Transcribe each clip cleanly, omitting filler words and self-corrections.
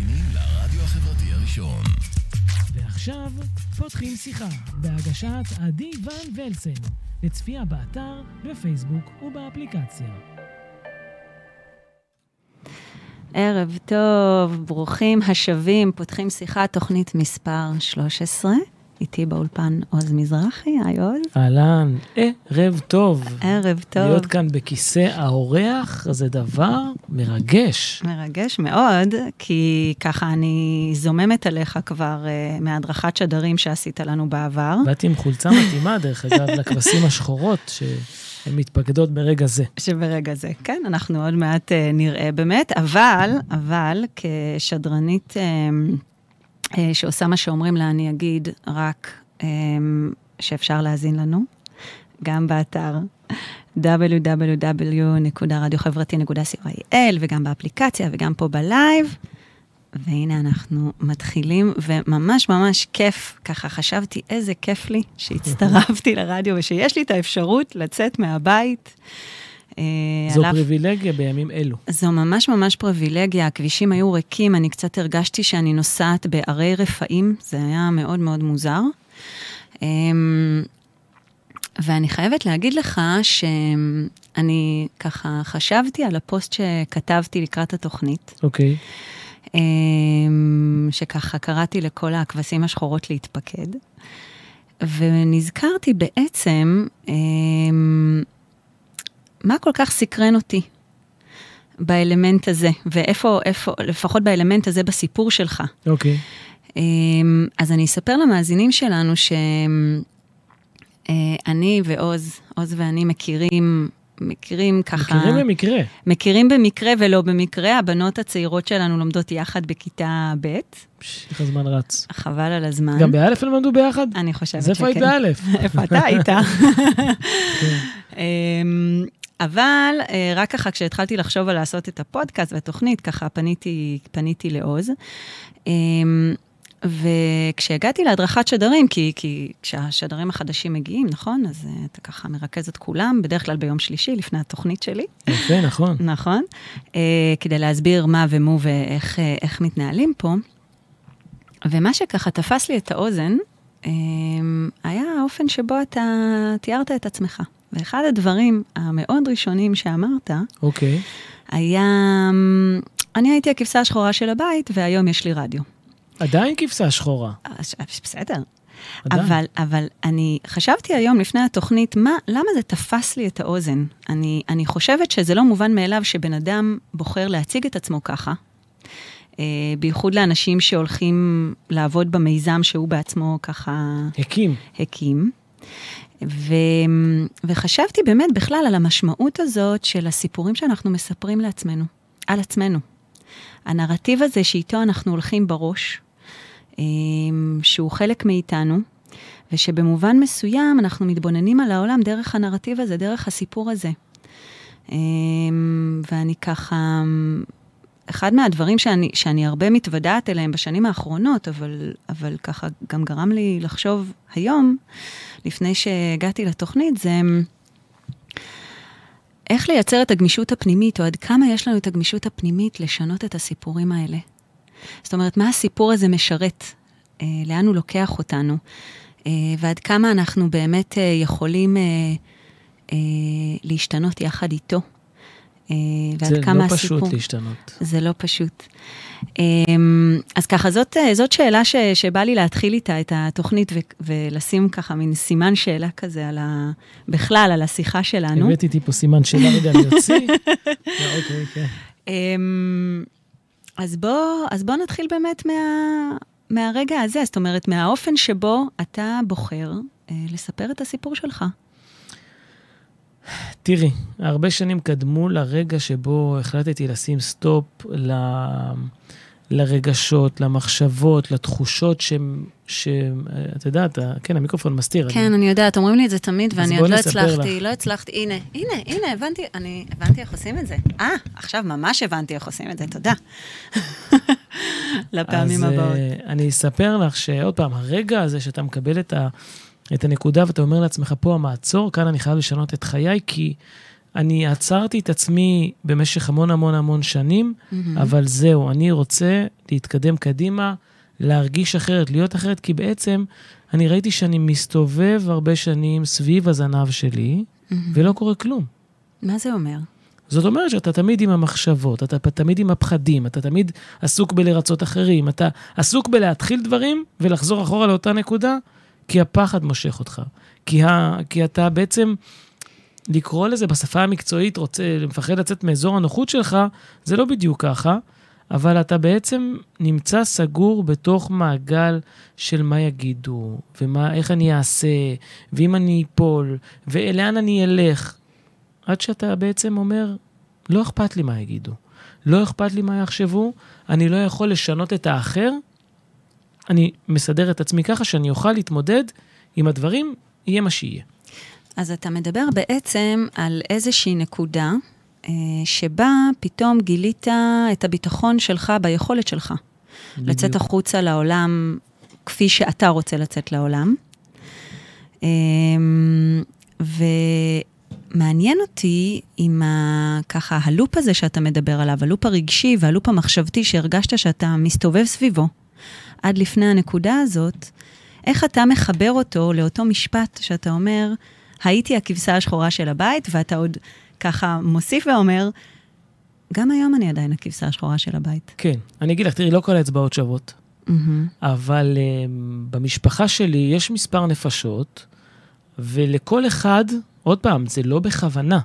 מאזינים לרדיו החברתי הראשון. ועכשיו פותחים שיחה בהגשת עדי ון ולסן, לצפייה באתר, בפייסבוק ובאפליקציה. ערב טוב, ברוכים השבים, פותחים שיחה, תוכנית מספר 13. איתי באולפן עוז מזרחי, היי עוז. אהלן, ערב טוב. ערב טוב. להיות כאן בכיסא האורח, זה דבר מרגש. מרגש מאוד, כי ככה אני זוממת עליך כבר מהדרכת שדרים שעשית לנו בעבר. באתי עם חולצה מתאימה, דרך אגב, לכבשים השחורות שהן מתפקדות ברגע זה. שברגע זה, כן, אנחנו עוד מעט נראה באמת, אבל כשדרנית שעושה מה שאומרים לה, אני אגיד רק שאפשר להזין לנו, גם באתר www.radiohvrati.co.il, וגם באפליקציה, וגם פה בלייב, והנה אנחנו מתחילים, וממש ממש כיף, ככה חשבתי איזה כיף לי, שהצטרפתי לרדיו, ושיש לי את האפשרות לצאת מהבית, זו פריבילגיה בימים אלו. זו ממש ממש פריבילגיה, הכבישים היו ריקים, אני קצת הרגשתי שאני נוסעת בערי רפאים, זה היה מאוד מאוד מוזר. ואני חייבת להגיד לך שאני ככה חשבתי על הפוסט שכתבתי לקראת התוכנית. אוקיי. שככה קראתי לכל הכבשים השחורות להתפקד. ונזכרתי בעצם מה כל כך סקרן אותי באלמנט הזה, ואיפה, לפחות באלמנט הזה בסיפור שלך. אוקיי. אז אני אספר למאזינים שלנו שאני ועוז, עוז ואני מכירים ככה... מכירים במקרה. מכירים במקרה ולא במקרה, הבנות הצעירות שלנו לומדות יחד בכיתה ב'. איך הזמן רץ. חבל על הזמן. גם באלף למדו ביחד? אני חושבת שכן. זה פייט באלף. איפה אתה היית? אבל רק ככה כשהתחלתי לחשוב על לעשות את הפודקאסט והתוכנית, ככה פניתי לעוז. וכשהגעתי להדרכת שדרים, כי כשהשדרים החדשים מגיעים, נכון? אז אתה ככה מרכז את כולם, בדרך כלל ביום שלישי, לפני התוכנית שלי. יפה, נכון. נכון. כדי להסביר מה ומו ואיך מתנהלים פה. ומה שככה תפס לי את האוזן, היה האופן שבו אתה תיארת את עצמך. ואחד הדברים המאוד ראשונים שאמרת, אוקיי. היה, אני הייתי הכבשה השחורה של הבית, והיום יש לי רדיו. עדיין כבשה שחורה. בסדר. אבל אני חשבתי היום לפני התוכנית, למה זה תפס לי את האוזן? אני חושבת שזה לא מובן מאליו שבן אדם בוחר להציג את עצמו ככה, בייחוד לאנשים שהולכים לעבוד במיזם שהוא בעצמו ככה... הקים. וחשבתי באמת בכלל על המשמעות הזאת של הסיפורים שאנחנו מספרים לעצמנו, על עצמנו. הנרטיב הזה שאיתו אנחנו הולכים בראש, שהוא חלק מאיתנו, ושבמובן מסוים אנחנו מתבוננים על העולם דרך הנרטיב הזה, דרך הסיפור הזה. ואני ככה, אחד מהדברים שאני הרבה מתוודעת אליהם בשנים האחרונות, אבל ככה גם גרם לי לחשוב היום, לפני שהגעתי לתוכנית, זה איך לייצר את הגמישות הפנימית, או עד כמה יש לנו את הגמישות הפנימית לשנות את הסיפורים האלה. זאת אומרת, מה הסיפור הזה משרת? לאן הוא לוקח אותנו? ועד כמה אנחנו באמת יכולים להשתנות יחד איתו? זה לא פשוט להשתנות. זה לא פשוט. אז ככה, זאת שאלה שבא לי להתחיל איתה את התוכנית, ולשים ככה מין סימן שאלה כזה בכלל על השיחה שלנו. הבאתי איתי פה סימן שאלה, רגע, אני יוצא. אוקיי, כן. אז בוא נתחיל באמת מהרגע הזה, זאת אומרת, מהאופן שבו אתה בוחר לספר את הסיפור שלך. תראי, הרבה שנים קדמו לרגע שבו החלטתי לשים סטופ לרגשות, למחשבות, לתחושות את יודעת, כן, המיקרופון מסתיר. כן, אני יודעת, אומרים לי את זה תמיד, ואני עוד לא הצלחתי, הנה, הבנתי איך עושים את זה. עכשיו ממש הבנתי איך עושים את זה, תודה. לפעמים הבאות. אני אספר לך שעוד פעם, הרגע הזה שאתה מקבל את הנקודה, ואתה אומר לעצמך, פה המעצור, כאן אני חייב לשנות את חיי, כי אני עצרתי את עצמי במשך המון המון המון שנים, אבל זהו, אני רוצה להתקדם קדימה, להרגיש אחרת, להיות אחרת, כי בעצם אני ראיתי שאני מסתובב הרבה שנים סביב הזנב שלי, ולא קורה כלום. מה זה אומר? זאת אומרת שאתה תמיד עם המחשבות, אתה תמיד עם הפחדים, אתה תמיד עסוק בלרצות אחרים, אתה עסוק בלהתחיל דברים ולחזור אחורה לאותה נקודה, כי הפחד מושך אותך. כי אתה בעצם, לקרוא לזה בשפה המקצועית, רוצה לפחד לצאת מאזור הנוחות שלך, זה לא בדיוק ככה, אבל אתה בעצם נמצא סגור בתוך מעגל של מה יגידו, ואיך אני אעשה, ואם אני אפול, ולאן אני אלך. עד שאתה בעצם אומר, לא אכפת לי מה יגידו, לא אכפת לי מה יחשבו, אני לא יכול לשנות את האחר, אני מסדר את עצמי ככה שאני אוכל להתמודד עם הדברים, יהיה מה שיהיה. אז אתה מדבר בעצם על איזושהי נקודה, שבה פתאום גילית את הביטחון שלך ביכולת שלך. בדיוק. לצאת החוצה לעולם, כפי שאתה רוצה לצאת לעולם. ומעניין אותי עם ככה הלופ הזה שאתה מדבר עליו, הלופ הרגשי והלופ המחשבתי שהרגשת שאתה מסתובב סביבו. עד לפני הנקודה הזאת, איך אתה מחבר אותו לאותו משפט שאתה אומר, הייתי הכבשה השחורה של הבית, ואתה עוד ככה מוסיף ואומר, גם היום אני עדיין הכבשה השחורה של הבית. כן, אני אגיד לך, תראי, לא כל האצבעות שוות, אבל במשפחה שלי יש מספר נפשות, ולכל אחד, עוד פעם, זה לא בכוונה,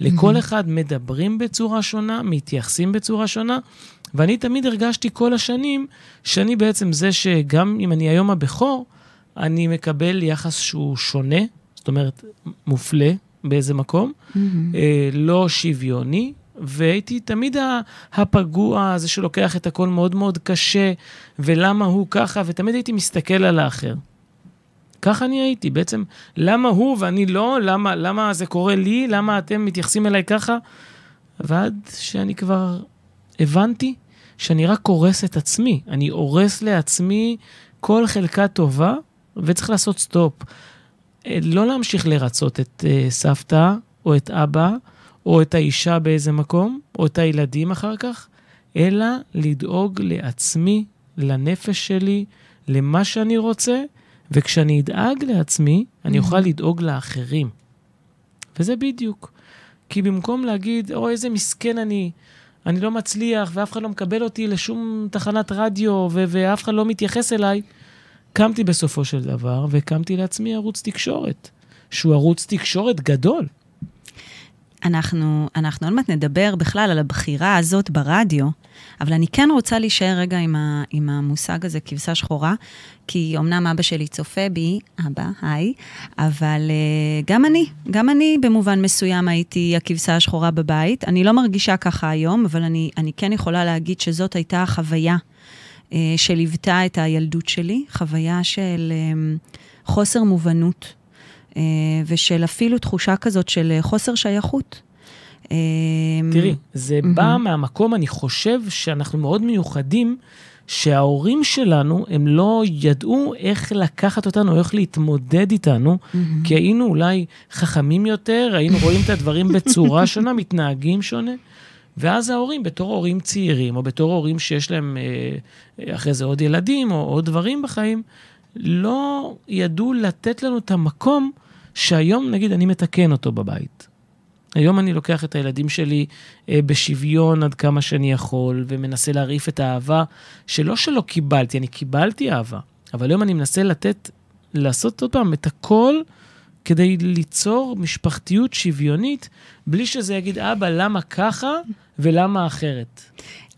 לכל אחד מדברים בצורה שונה, מתייחסים בצורה שונה, ואני תמיד הרגשתי כל השנים, שאני בעצם זה שגם אם אני היום הבכור, אני מקבל יחס שהוא שונה, זאת אומרת, מופלה באיזה מקום, לא שוויוני, והייתי תמיד הפגוע הזה שלוקח את הכל מאוד מאוד קשה, ולמה הוא ככה, ותמיד הייתי מסתכל על האחר. ככה אני הייתי, בעצם, למה הוא ואני לא, למה זה קורה לי, למה אתם מתייחסים אליי ככה, ועד שאני כבר הבנתי שאני רק הורס את עצמי, אני הורס לעצמי כל חלקה טובה, וצריך לעשות סטופ. לא להמשיך לרצות את סבתא, או את אבא, או את האישה באיזה מקום, או את הילדים אחר כך, אלא לדאוג לעצמי, לנפש שלי, למה שאני רוצה, וכשאני אדאג לעצמי, אני אוכל לדאוג לאחרים. וזה בדיוק. כי במקום להגיד, או איזה מסכן אני לא מצליח, ואף אחד לא מקבל אותי לשום תחנת רדיו, ואף אחד לא מתייחס אליי, קמתי בסופו של דבר, וקמתי לעצמי ערוץ תקשורת, שהוא ערוץ תקשורת גדול. אנחנו עוד מעט נדבר בכלל על הבחירה הזאת ברדיו, אבל אני כן רוצה להישאר רגע עם המושג הזה, כבשה שחורה, כי אמנם אבא שלי צופה בי, אבא, היי, אבל גם אני במובן מסוים הייתי הכבשה השחורה בבית, אני לא מרגישה ככה היום, אבל אני כן יכולה להגיד שזאת הייתה החוויה, שליוותה את הילדות שלי, חוויה של חוסר מובנות, ושל אפילו תחושה כזאת של חוסר שייכות. תראי, זה בא מהמקום, אני חושב שאנחנו מאוד מיוחדים, שההורים שלנו, הם לא ידעו איך לקחת אותנו, איך להתמודד איתנו, כי היינו אולי חכמים יותר, היינו רואים את הדברים בצורה שונה, מתנהגים שונה, ואז ההורים, בתור הורים צעירים, או בתור הורים שיש להם אחרי זה עוד ילדים, או עוד דברים בחיים, לא ידעו לתת לנו את המקום שהיום, נגיד, אני מתקן אותו בבית. היום אני לוקח את הילדים שלי בשוויון עד כמה שאני יכול, ומנסה להריף את האהבה, שלא קיבלתי, אני קיבלתי אהבה, אבל היום אני מנסה לעשות עוד פעם את הכל, כדי ליצור משפחתיות שוויונית, בלי שזה יגיד, אבא, למה ככה ולמה אחרת?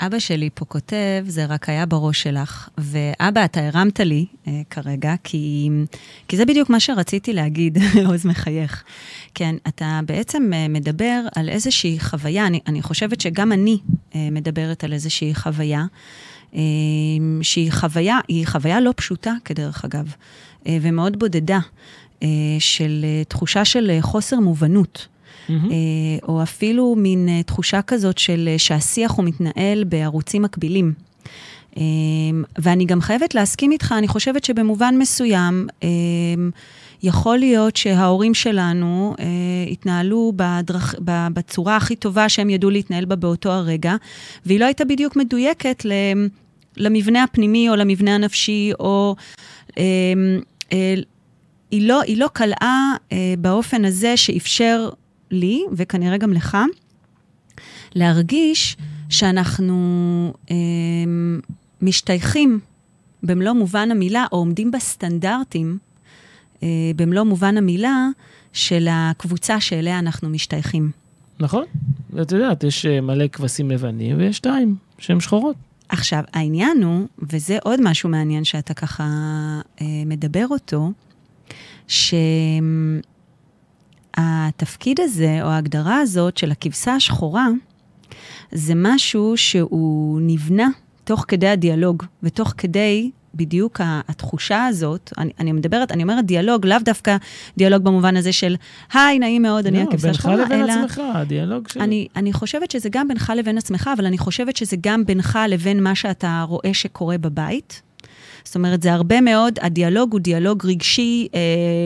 אבא שלי פה כותב, זה רק היה בראש שלך, ואבא, אתה הרמת לי כרגע, כי זה בדיוק מה שרציתי להגיד, עוז מחייך. כן, אתה בעצם מדבר על איזושהי חוויה, אני חושבת שגם אני מדברת על איזושהי חוויה, שהיא חוויה לא פשוטה, כדרך אגב, ומאוד בודדה, של תחושה של חוסר מובנות, או אפילו מין תחושה כזאת של שהשיח הוא מתנהל בערוצים מקבילים, ואני גם חייבת להסכים איתך, אני חושבת שבמובן מסוים, יכול להיות שההורים שלנו התנהלו בצורה הכי טובה שהם ידעו להתנהל בה באותו הרגע, והיא לא הייתה בדיוק מדויקת למבנה הפנימי או למבנה הנפשי, או היא לא קלעה באופן הזה שאפשר לי, וכנראה גם לך, להרגיש שאנחנו משתייכים במלוא מובן המילה, או עומדים בסטנדרטים, במלוא מובן המילה, של הקבוצה שאליה אנחנו משתייכים. נכון. ואת יודעת, יש מלא כבשים לבנים, ויש שתיים, שהן שחורות. עכשיו, העניין הוא, וזה עוד משהו מעניין שאתה ככה מדבר אותו, שהתפקיד הזה, או ההגדרה הזאת של הכבשה השחורה, זה משהו שהוא נבנה תוך כדי הדיאלוג, ותוך כדי בדיוק התחושה הזאת, אני אומרת דיאלוג, לאו דווקא דיאלוג במובן הזה של, היי, נעים מאוד, אני הכבשה שחורה, אלא... בינך לבין עצמך, הדיאלוג של... אני חושבת שזה גם בינך לבין עצמך, אבל אני חושבת שזה גם בינך לבין מה שאתה רואה שקורה בבית. זאת אומרת, זה הרבה מאוד, הדיאלוג הוא דיאלוג רגשי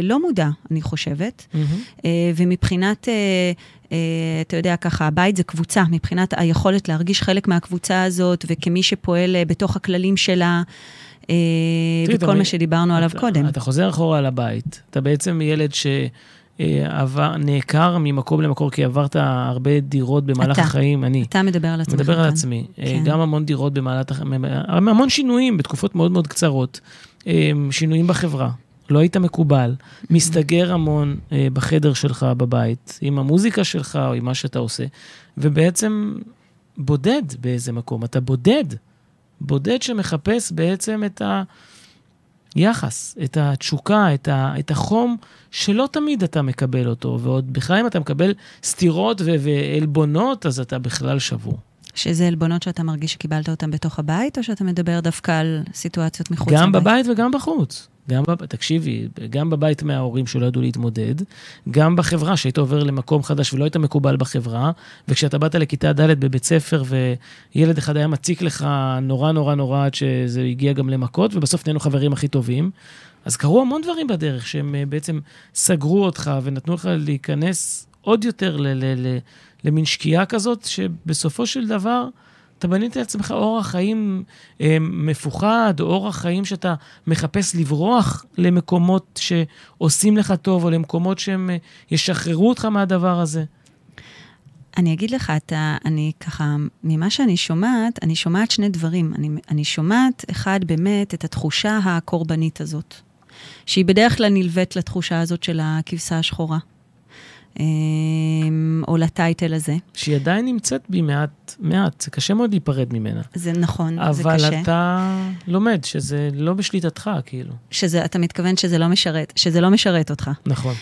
לא מודע, אני חושבת. ומבחינת... אתה יודע ככה, הבית זה קבוצה, מבחינת היכולת להרגיש חלק מהקבוצה הזאת, וכמי שפועל בתוך הכללים שלה, וכל מה שדיברנו עליו קודם. אתה חוזר אחורה על הבית, אתה בעצם ילד שנעקר ממקום למקור, כי עברת הרבה דירות במהלך החיים. אתה מדבר על עצמך. מדבר על עצמי. גם המון דירות במהלך החיים, המון שינויים בתקופות מאוד מאוד קצרות, שינויים בחברה. לא היית מקובל, מסתגר המון בחדר שלך בבית, עם המוזיקה שלך או עם מה שאתה עושה, ובעצם בודד באיזה מקום, אתה בודד שמחפש בעצם את היחס, את התשוקה, את החום, שלא תמיד אתה מקבל אותו, ועוד בכלל אם אתה מקבל סתירות ואלבונות, אז אתה בכלל שבור. שזה אלבונות שאתה מרגיש שקיבלת אותם בתוך הבית, או שאתה מדבר דווקא על סיטואציות מחוץ לבית? גם בבית וגם בחוץ. תקשיבי, גם בבית מההורים שלא ידעו להתמודד, גם בחברה שהיית עובר למקום חדש ולא היית מקובל בחברה, וכשאתה באת לכיתה ד' בבית ספר וילד אחד היה מציק לך נורא נורא נורא עד שזה הגיע גם למכות, ובסוף נהנו חברים הכי טובים, אז קרו המון דברים בדרך שהם בעצם סגרו אותך ונתנו לך להיכנס עוד יותר למין שקיעה כזאת, שבסופו של דבר... אתה בנית לעצמך אורח חיים מפוחד, אורח חיים שאתה מחפש לברוח למקומות שעושים לך טוב, או למקומות שהם ישחררו אותך מהדבר הזה. אני אגיד לך, אני ככה, ממה שאני שומעת, אני שומעת שני דברים. אני שומעת, אחד, באמת, את התחושה הקורבנית הזאת, שהיא בדרך כלל נלווית לתחושה הזאת של הכבשה השחורה. או לטייטל הזה. שהיא עדיין נמצאת בי מעט, זה קשה מאוד להיפרד ממנה. זה נכון, זה קשה. אבל אתה לומד שזה לא בשליטתך, כאילו. אתה מתכוון שזה לא משרת אותך. נכון.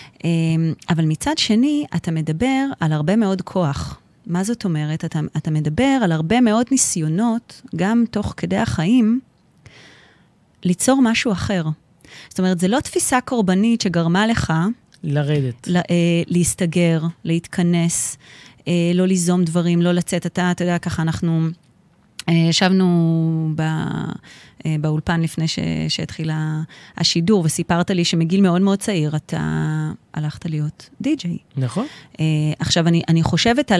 אבל מצד שני, אתה מדבר על הרבה מאוד כוח. מה זאת אומרת? אתה מדבר על הרבה מאוד ניסיונות, גם תוך כדי החיים, ליצור משהו אחר. זאת אומרת, זה לא תפיסה קורבנית שגרמה לך לרדת. להסתגר, להתכנס, לא ליזום דברים, לא לצאת. אתה יודע, ככה אנחנו ישבנו באולפן לפני שהתחילה השידור, וסיפרת לי שמגיל מאוד מאוד צעיר, אתה הלכת להיות די-ג'יי. נכון. עכשיו, אני חושבת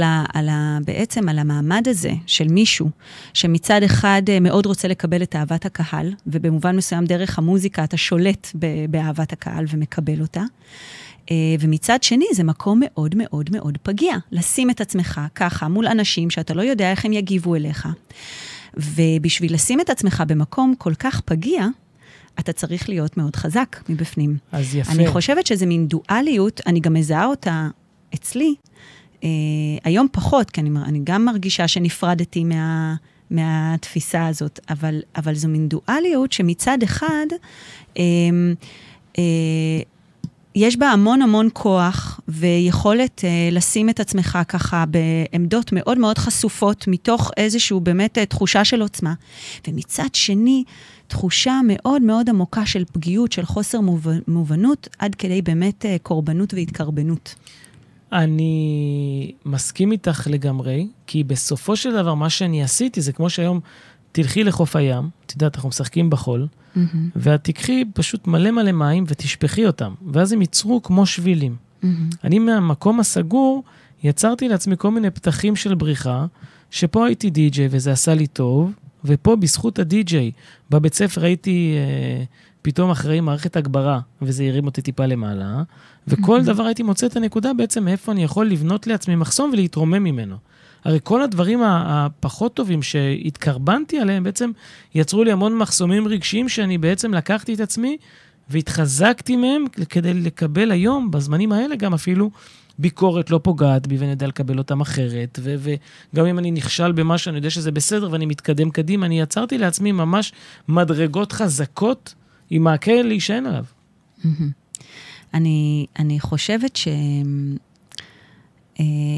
בעצם על המעמד הזה של מישהו, שמצד אחד מאוד רוצה לקבל את אהבת הקהל, ובמובן מסוים דרך המוזיקה אתה שולט באהבת הקהל ומקבל אותה. ומצד שני, זה מקום מאוד מאוד מאוד פגיע, לשים את עצמך ככה מול אנשים שאתה לא יודע איך הם יגיבו אליך. ובשביל לשים את עצמך במקום כל כך פגיע, אתה צריך להיות מאוד חזק מבפנים. אז יפה. אני חושבת שזה מין דואליות, אני גם מזהה אותה אצלי, היום פחות, כי אני גם מרגישה שנפרדתי מהתפיסה הזאת, אבל זו מין דואליות שמצד אחד, יש בה המון המון כוח ויכולת לשים את עצמך ככה בעמדות מאוד מאוד חשופות מתוך איזשהו באמת תחושה של עוצמה. ומצד שני, תחושה מאוד מאוד עמוקה של פגיעות, של חוסר מובנות, עד כדי באמת קורבנות והתקרבנות. אני מסכים איתך לגמרי, כי בסופו של דבר מה שאני עשיתי זה כמו שהיום תלכי לחוף הים, תדע, אנחנו משחקים בחול, ואת תקחי פשוט מלא מלא מים ותשפחי אותם, ואז הם ייצרו כמו שבילים. אני מהמקום הסגור יצרתי לעצמי כל מיני פתחים של בריחה, שפה הייתי די-ג'יי וזה עשה לי טוב, ופה בזכות הדי-ג'יי, בבית ספר הייתי פתאום אחרי מערכת הגברה, וזה ירים אותי טיפה למעלה, וכל דבר הייתי מוצא את הנקודה בעצם איפה אני יכול לבנות לעצמי מחסום ולהתרומם ממנו. הרי כל הדברים הפחות טובים שהתקרבנתי עליהם, בעצם יצרו לי המון מחסומים רגשיים, שאני בעצם לקחתי את עצמי, והתחזקתי מהם כדי לקבל היום, בזמנים האלה גם אפילו, ביקורת לא פוגעת בי, ואני יודע לקבל אותם אחרת, וגם אם אני נכשל במה שאני יודע שזה בסדר, ואני מתקדם קדימה, אני יצרתי לעצמי ממש מדרגות חזקות, עם מעקה להישען עליו. אני חושבת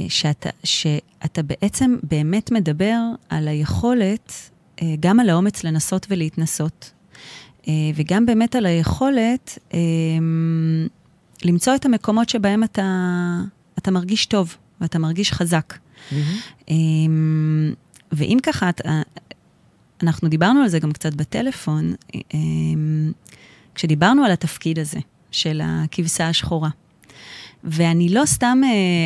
שאתה בעצם באמת מדבר על היכולת, גם על האומץ לנסות ולהתנסות, וגם באמת על היכולת למצוא את המקומות שבהם אתה מרגיש טוב, ואתה מרגיש חזק. ואם ככה, אנחנו דיברנו על זה גם קצת בטלפון, כשדיברנו על התפקיד הזה, של הכבשה השחורה. ואני לא סתם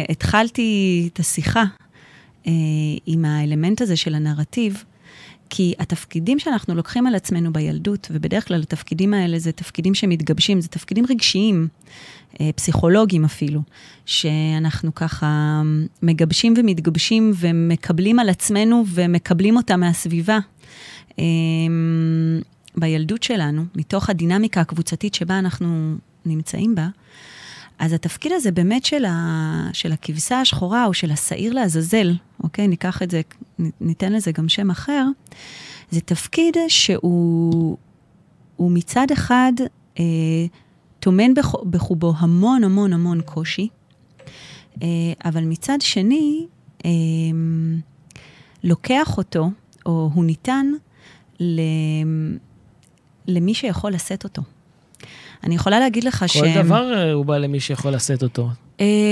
התחלתי את השיחה עם האלמנט הזה של הנרטיב, כי התפקידים שאנחנו לוקחים על עצמנו בילדות, ובדרך כלל התפקידים האלה זה תפקידים שמתגבשים, זה תפקידים רגשיים, פסיכולוגיים אפילו, שאנחנו ככה מגבשים ומתגבשים ומקבלים על עצמנו ומקבלים אותה מהסביבה. בילדות שלנו, מתוך הדינמיקה הקבוצתית שבה אנחנו נמצאים בה, אז התפקיד הזה באמת של הכבשה השחורה, או של השעיר לעזאזל, אוקיי? ניקח את זה, ניתן לזה גם שם אחר. זה תפקיד שהוא מצד אחד תומן בחובו המון המון המון קושי, אבל מצד שני, לוקח אותו, או הוא ניתן למי שיכול לשאת אותו. אני יכולה להגיד לך כל דבר הוא בא למי שיכול לשאת אותו,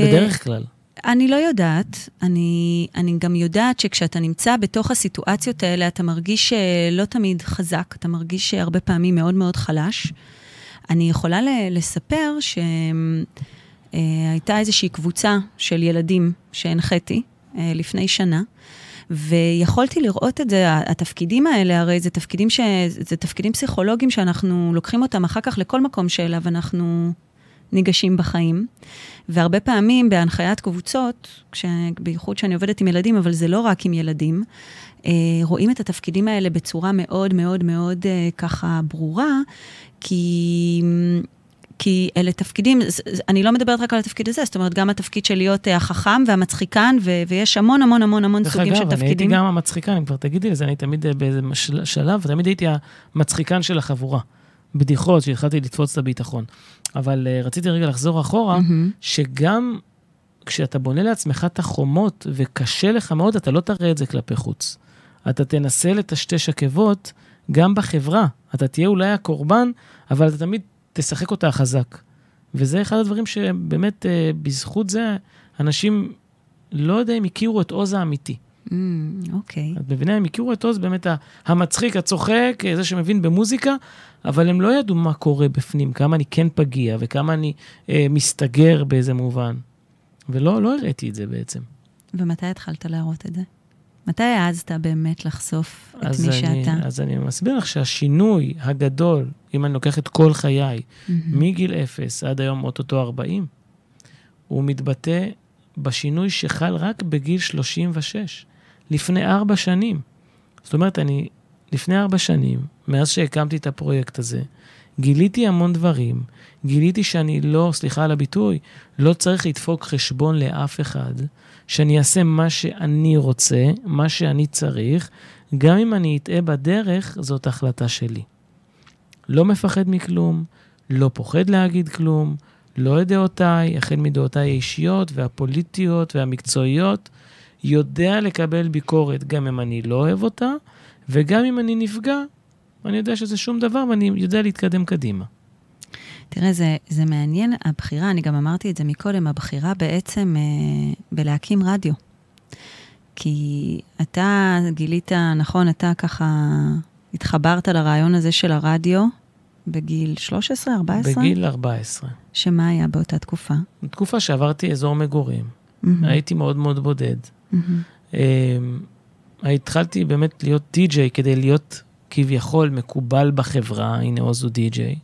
בדרך כלל. אני לא יודעת, אני גם יודעת שכשאתה נמצא בתוך הסיטואציות האלה, אתה מרגיש לא תמיד חזק, אתה מרגיש הרבה פעמים מאוד מאוד חלש. אני יכולה לספר שהייתה איזושהי קבוצה של ילדים שהנחיתי לפני שנה, ויכולתי לראות את זה, התפקידים האלה, הרי זה תפקידים, זה תפקידים פסיכולוגיים שאנחנו לוקחים אותם אחר כך לכל מקום שאליו אנחנו ניגשים בחיים, והרבה פעמים בהנחיית קבוצות, בייחוד שאני עובדת עם ילדים, אבל זה לא רק עם ילדים, רואים את התפקידים האלה בצורה מאוד מאוד מאוד ככה ברורה, כי אלה תפקידים, אני לא מדברת רק על התפקיד הזה, זאת אומרת, גם התפקיד של להיות החכם והמצחיקן, ויש המון המון המון המון סוגים של תפקידים. דרך אגב, אני הייתי גם המצחיקן, אם כבר תגידי לזה, אני תמיד באיזה שלב, תמיד הייתי המצחיקן של החבורה, בדיחות שהתחלתי לתפוץ את הביטחון. אבל רציתי רגע לחזור אחורה, שגם כשאתה בונה לעצמך את החומות, וקשה לך מאוד, אתה לא תראה את זה כלפי חוץ. אתה תנסה לטשטש עקבות, גם בחברה. אתה תהיה אולי הקורבן, אבל אתה תמיד תשחק אותה חזק. וזה אחד הדברים שבאמת, בזכות זה, אנשים לא יודעים, הכירו את עוז האמיתי. אוקיי. את מבינה, הם הכירו את עוז, באמת המצחיק, הצוחק, זה שמבין במוזיקה, אבל הם לא ידעו מה קורה בפנים, כמה אני כן פגיע, וכמה אני מסתגר באיזה מובן. ולא הראיתי את זה בעצם. ומתי התחלת להראות את זה? מתי העזת באמת לחשוף את מי שאתה? אז אני מסביר לך שהשינוי הגדול, אם אני לוקח את כל חיי, מגיל 0 עד היום אותו 40, הוא מתבטא בשינוי שחל רק בגיל 36, לפני 4 שנים. זאת אומרת, אני לפני 4 שנים, מאז שהקמתי את הפרויקט הזה, גיליתי המון דברים, גיליתי שאני לא, סליחה על הביטוי, לא צריך לדפוק חשבון לאף אחד, שאני אעשה מה שאני רוצה, מה שאני צריך, גם אם אני אטעה בדרך, זאת החלטה שלי. לא מפחד מכלום, לא פוחד להגיד כלום, לא את דעותיי, החל מדעותיי האישיות והפוליטיות והמקצועיות, יודע לקבל ביקורת גם אם אני לא אוהב אותה, וגם אם אני נפגע, אני יודע שזה שום דבר, ואני יודע להתקדם קדימה. תראה, זה מעניין, הבחירה, אני גם אמרתי את זה מקודם, הבחירה בעצם בלהקים רדיו. כי אתה גילית, נכון, אתה ככה התחברת לרעיון הזה של הרדיו בגיל 13, 14? בגיל 14. שמה היה באותה תקופה? בתקופה שעברתי אזור מגורים. Mm-hmm. הייתי מאוד מאוד בודד. Mm-hmm. התחלתי באמת להיות די-ג'יי כדי להיות כביכול מקובל בחברה, הנה עוז הוא די-ג'יי.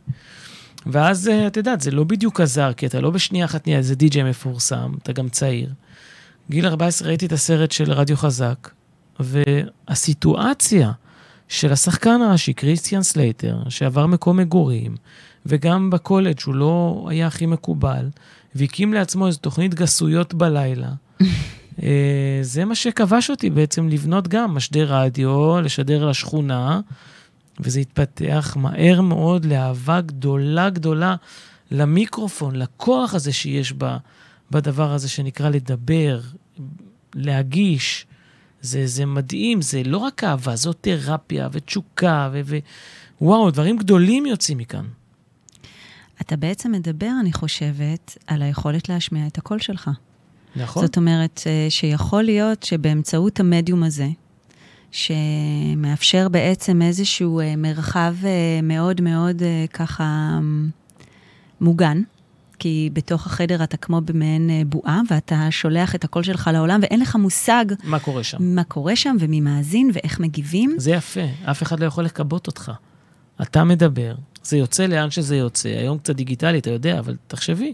ואז, אתה יודעת, זה לא בדיוק עזר, כי אתה לא בשנייה אחת נהיה, זה די-ג'יי מפורסם, אתה גם צעיר. גיל 14 ראיתי את הסרט של רדיו חזק, והסיטואציה של השחקן הראשי, קריסטיאן סלייטר, שעבר מקום מגורים, וגם בקולג' הוא לא היה הכי מקובל, והקים לעצמו איזו תוכנית גסויות בלילה. זה מה שכבש אותי בעצם לבנות גם משדר רדיו, לשדר לשכונה, וזה התפתח מהר מאוד לאהבה גדולה גדולה למיקרופון, לכוח הזה שיש בה, בדבר הזה שנקרא לדבר, להגיש, זה מדהים, זה לא רק אהבה, זו תרפיה ותשוקה, וואו, דברים גדולים יוצאים מכאן. אתה בעצם מדבר, אני חושבת, על היכולת להשמיע את הקול שלך. נכון. זאת אומרת, שיכול להיות שבאמצעות המדיום הזה, שמאפשר בעצם איזשהו מרחב מאוד מאוד ככה מוגן, כי בתוך החדר אתה כמו במעין בועה, ואתה שולח את הקול שלך לעולם, ואין לך מושג מה קורה שם. מה קורה שם, ומי מאזין, ואיך מגיבים. זה יפה, אף אחד לא יכול לקבות אותך. אתה מדבר, זה יוצא לאן שזה יוצא, היום קצת דיגיטלי, אתה יודע, אבל תחשבי,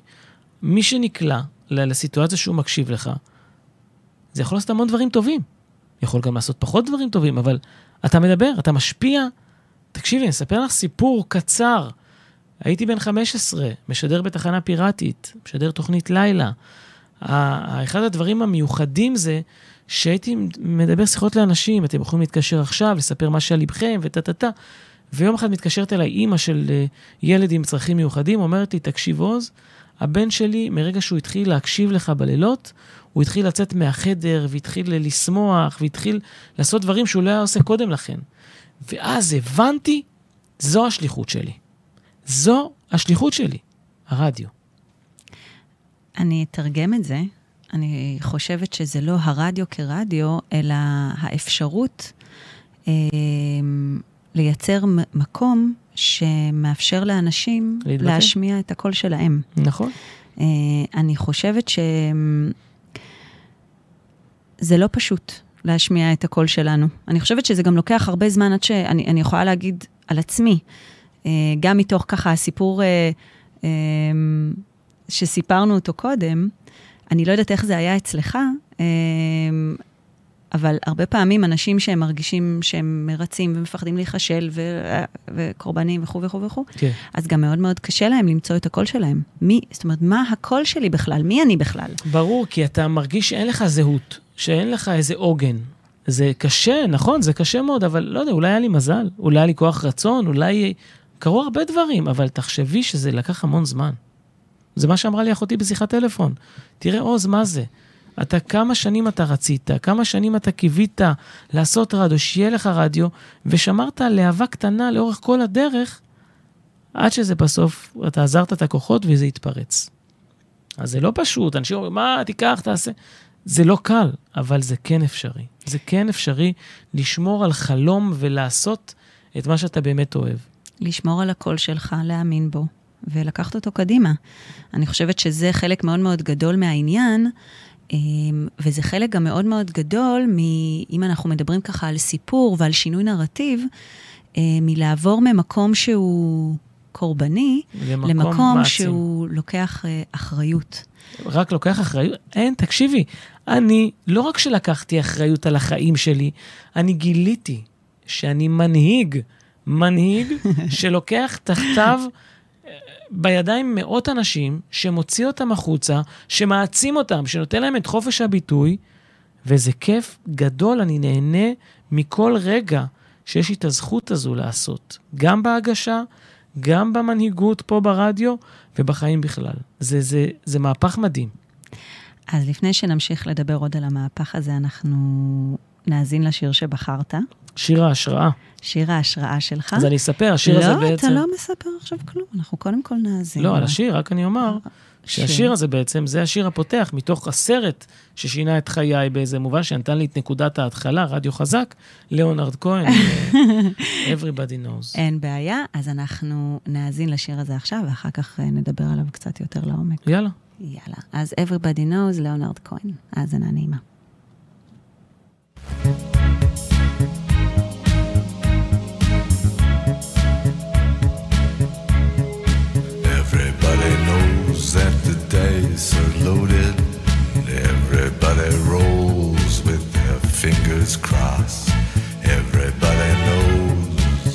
מי שנקלע לסיטואציה שהוא מקשיב לך, זה יכול לעשות המון דברים טובים. יכול גם לעשות פחות דברים טובים, אבל אתה מדבר, אתה משפיע. תקשיבי, אני אספר לך סיפור קצר. הייתי בן 15, משדר בתחנה פיראטית, משדר תוכנית לילה. אחד הדברים המיוחדים זה שהייתי מדבר שיחות לאנשים, אתם יכולים להתקשר עכשיו, לספר מה שעל לבכם וטטטה. ויום אחד מתקשרת אליי אימא של ילד עם צרכים מיוחדים, אומרת לי, תקשיב עוז, הבן שלי, מרגע שהוא התחיל להקשיב לך בלילות, הוא התחיל לצאת מהחדר, והתחיל לסמוח, והתחיל לעשות דברים שהוא לא היה עושה קודם לכן. ואז הבנתי, זו השליחות שלי. זו השליחות שלי, הרדיו. אני אתרגם את זה. אני חושבת שזה לא הרדיו כרדיו, אלא האפשרות לייצר מקום שמאפשר לאנשים להשמיע את הקול שלהם. נכון. אני חושבת שזה לא פשוט להשמיע את הקול שלנו. אני חושבת שזה גם לוקח הרבה זמן עד שאני יכולה להגיד על עצמי, גם מתוך ככה הסיפור שסיפרנו אותו קודם, אני לא יודעת איך זה היה אצלך, אבל הרבה פעמים אנשים שהם מרגישים שהם מרצים ומפחדים להיחשל וקורבנים וכו' וכו' וכו', אז גם מאוד מאוד קשה להם למצוא את הקול שלהם. זאת אומרת, מה הקול שלי בכלל? מי אני בכלל? ברור, כי אתה מרגיש שאין לך זהות, שאין לך איזה עוגן. זה קשה, נכון, זה קשה מאוד, אבל לא יודע, אולי היה לי מזל, אולי היה לי כוח רצון, אולי קרו הרבה דברים, אבל תחשבי שזה לקח המון זמן. זה מה שאמרה לי אחותי בשיחת טלפון. תראה, עוז, מה זה? אתה כמה שנים אתה רצית, כמה שנים אתה קיווית לעשות רדיו, שיהיה לך רדיו, ושמרת להבה קטנה לאורך כל הדרך, עד שזה בסוף, אתה עזרת את הכוחות וזה יתפרץ. אז זה לא פשוט, אנשים אומרים, מה, תיקח, תעשה. זה לא קל, אבל זה כן אפשרי. זה כן אפשרי לשמור על חלום ולעשות את מה שאתה באמת אוהב. לשמור על הקול שלך, להאמין בו, ולקחת אותו קדימה. אני חושבת שזה חלק מאוד מאוד גדול מהעניין, וזה חלק גם מאוד מאוד גדול, אם אנחנו מדברים ככה על סיפור ועל שינוי נרטיב, מלעבור ממקום שהוא קורבני, למקום שהוא לוקח אחריות. רק לוקח אחריות? אין, תקשיבי, אני לא רק שלקחתי אחריות על החיים שלי, אני גיליתי שאני מנהיג שלוקח תחתיו בידיים מאות אנשים, שמוציא אותם החוצה, שמעצים אותם, שנותן להם את חופש הביטוי, וזה כיף גדול, אני נהנה מכל רגע שיש לי את הזכות הזו לעשות, גם בהגשה, גם במנהיגות פה ברדיו, ובחיים בכלל. זה מהפך מדהים. אז לפני שנמשיך לדבר עוד על המהפך הזה, אנחנו נאזין לשיר שבחרת. שיר ההשראה שיר ההשראה שלך. אז אני אספר, השיר הזה בעצם... לא, אתה לא מספר עכשיו כלום, אנחנו קודם כל נאזין. לא, על השיר, רק אני אומר, שהשיר הזה בעצם, זה השיר הפותח, מתוך הסרט ששינה את חיי באיזה מובן, שנתן לי את נקודת ההתחלה, רדיו חזק, ליאונרד כהן, Everybody Knows. אין בעיה, אז אנחנו נאזין לשיר הזה עכשיו, ואחר כך נדבר עליו קצת יותר לעומק. יאללה. יאללה. אז Everybody Knows, ליאונרד כהן. האזנה נעימה. Everybody knows that the dice are loaded. Everybody rolls with their fingers crossed. Everybody knows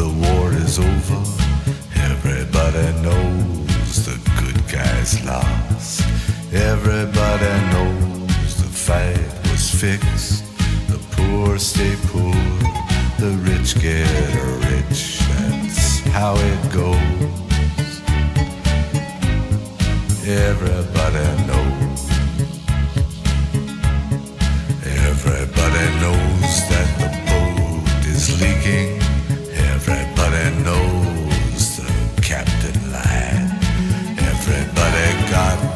the war is over. Everybody knows the good guys lost. Everybody knows the fight was fixed. The poor stay poor, the rich get rich. That's how it goes. Everybody knows. Everybody knows that the boat is leaking. Everybody knows the captain lied. Everybody got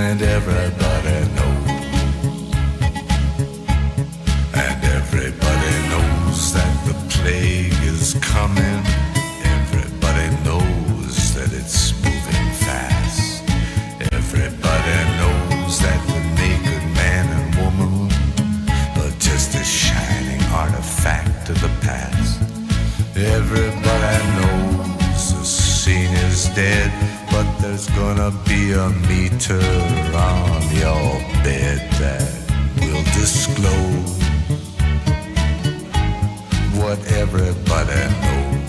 And everybody knows. Everybody knows that the plague is coming. Everybody knows that it's moving fast. Everybody knows that the naked man and woman are just a shining artifact of the past. Everybody knows the scene is dead, but there's gonna be a meter on your bed that will disclose what everybody knows.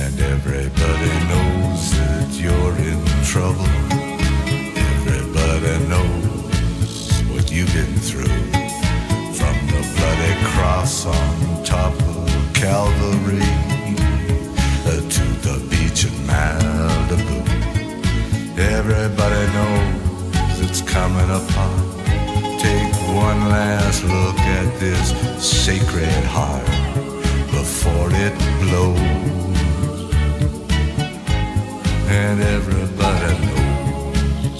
And everybody knows that you're in trouble. Everybody knows what you've been through, from the bloody cross on top of Calvary to the beach in Malibu. Everybody knows it's coming upon. Take one last look at this sacred heart before it blows. And everybody knows.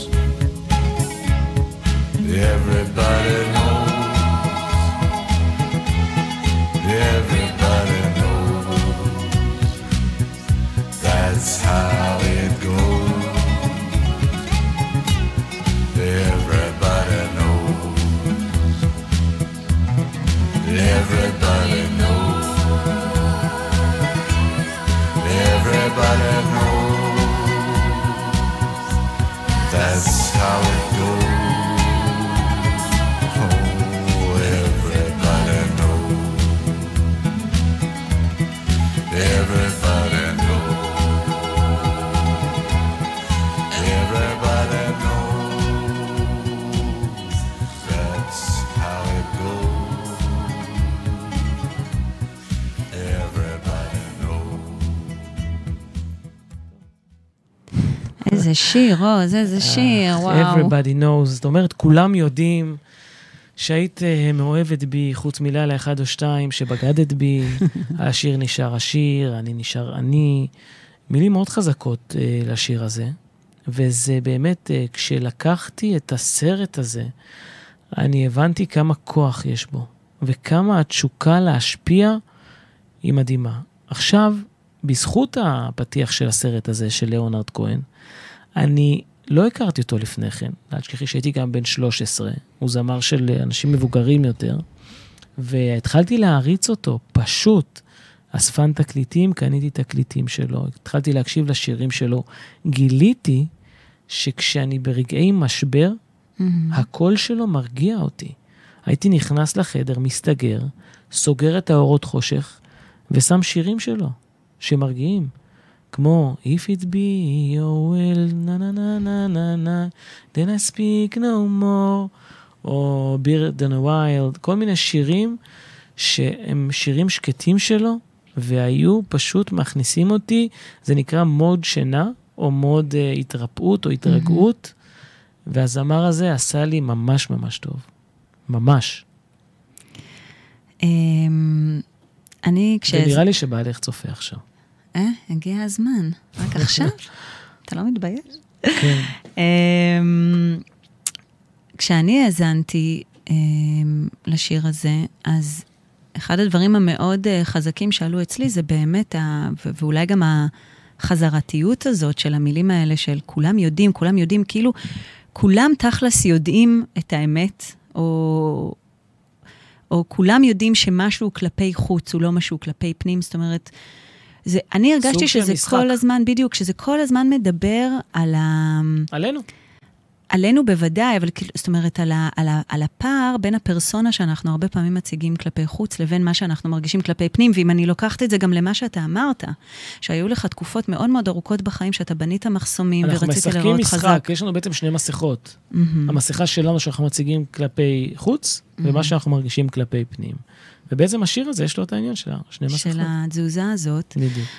Everybody knows. Everybody knows. Everybody knows. That's how it goes. Oh, everybody knows. Everybody knows. Everybody knows. That's how it goes. איזה שיר, עוז, איזה שיר, וואו. Everybody knows, זאת אומרת, כולם יודעים שהיית מאוהבת בי, חוץ מלילה אחד או שתיים, שבגדת בי, השיר נשאר השיר, אני נשאר אני. מילים מאוד חזקות לשיר הזה, וזה באמת, כשלקחתי את הסרט הזה, אני הבנתי כמה כוח יש בו, וכמה התשוקה להשפיע היא מדהימה. עכשיו, בזכות הפתיח של הסרט הזה של ליאונרד כהן, אני לא הכרתי אותו לפני כן, עד שכחי שהייתי גם בן 13, הוא זמר של אנשים מבוגרים יותר, והתחלתי להריץ אותו, פשוט, אספן תקליטים, קניתי תקליטים שלו, התחלתי להקשיב לשירים שלו, גיליתי שכשאני ברגעי משבר, הקול שלו מרגיע אותי. הייתי נכנס לחדר, מסתגר, סוגר את האורות חושך, ושם שירים שלו, שמרגיעים. כמו, if it be your will, na na na na na na, then I speak no more, או Bird and a Wild, כל מיני שירים שהם שירים שקטים שלו, והיו פשוט מכניסים אותי, זה נקרא מוד שינה, או מוד התרפאות או התרגעות, והזמר הזה עשה לי ממש ממש טוב. ממש. ונראה לי שבעלך צופה עכשיו. הגיע הזמן, רק עכשיו? אתה לא מתבייש? כן. כשאני האזנתי לשיר הזה, אז אחד הדברים המאוד חזקים שעלו אצלי, זה באמת, ואולי גם החזרתיות הזאת של המילים האלה, של כולם יודעים, כולם יודעים, כאילו, כולם תכלס יודעים את האמת, או כולם יודעים שמשהו כלפי חוץ, הוא לא משהו כלפי פנים, זאת אומרת, אני הרגשתי שזה כל הזמן, בדיוק, שזה כל הזמן מדבר על עלינו. עלינו בוודאי, אבל זאת אומרת, על הפער בין הפרסונה שאנחנו הרבה פעמים מציגים כלפי חוץ, לבין מה שאנחנו מרגישים כלפי פנים, ואם אני לוקחת את זה גם למה שאתה אמרת, שהיו לך תקופות מאוד מאוד ארוכות בחיים, שאתה בנית מחסומים ורצית לראות חזק. אנחנו משחקים משחק, יש לנו בעצם שני מסכות. המסכה שלנו שאנחנו מציגים כלפי חוץ, ומה שאנחנו מרגישים כלפי פנים. ובעצם השיר הזה יש לו את העניין שלה, שני מסכות. של התזוזה הזאת.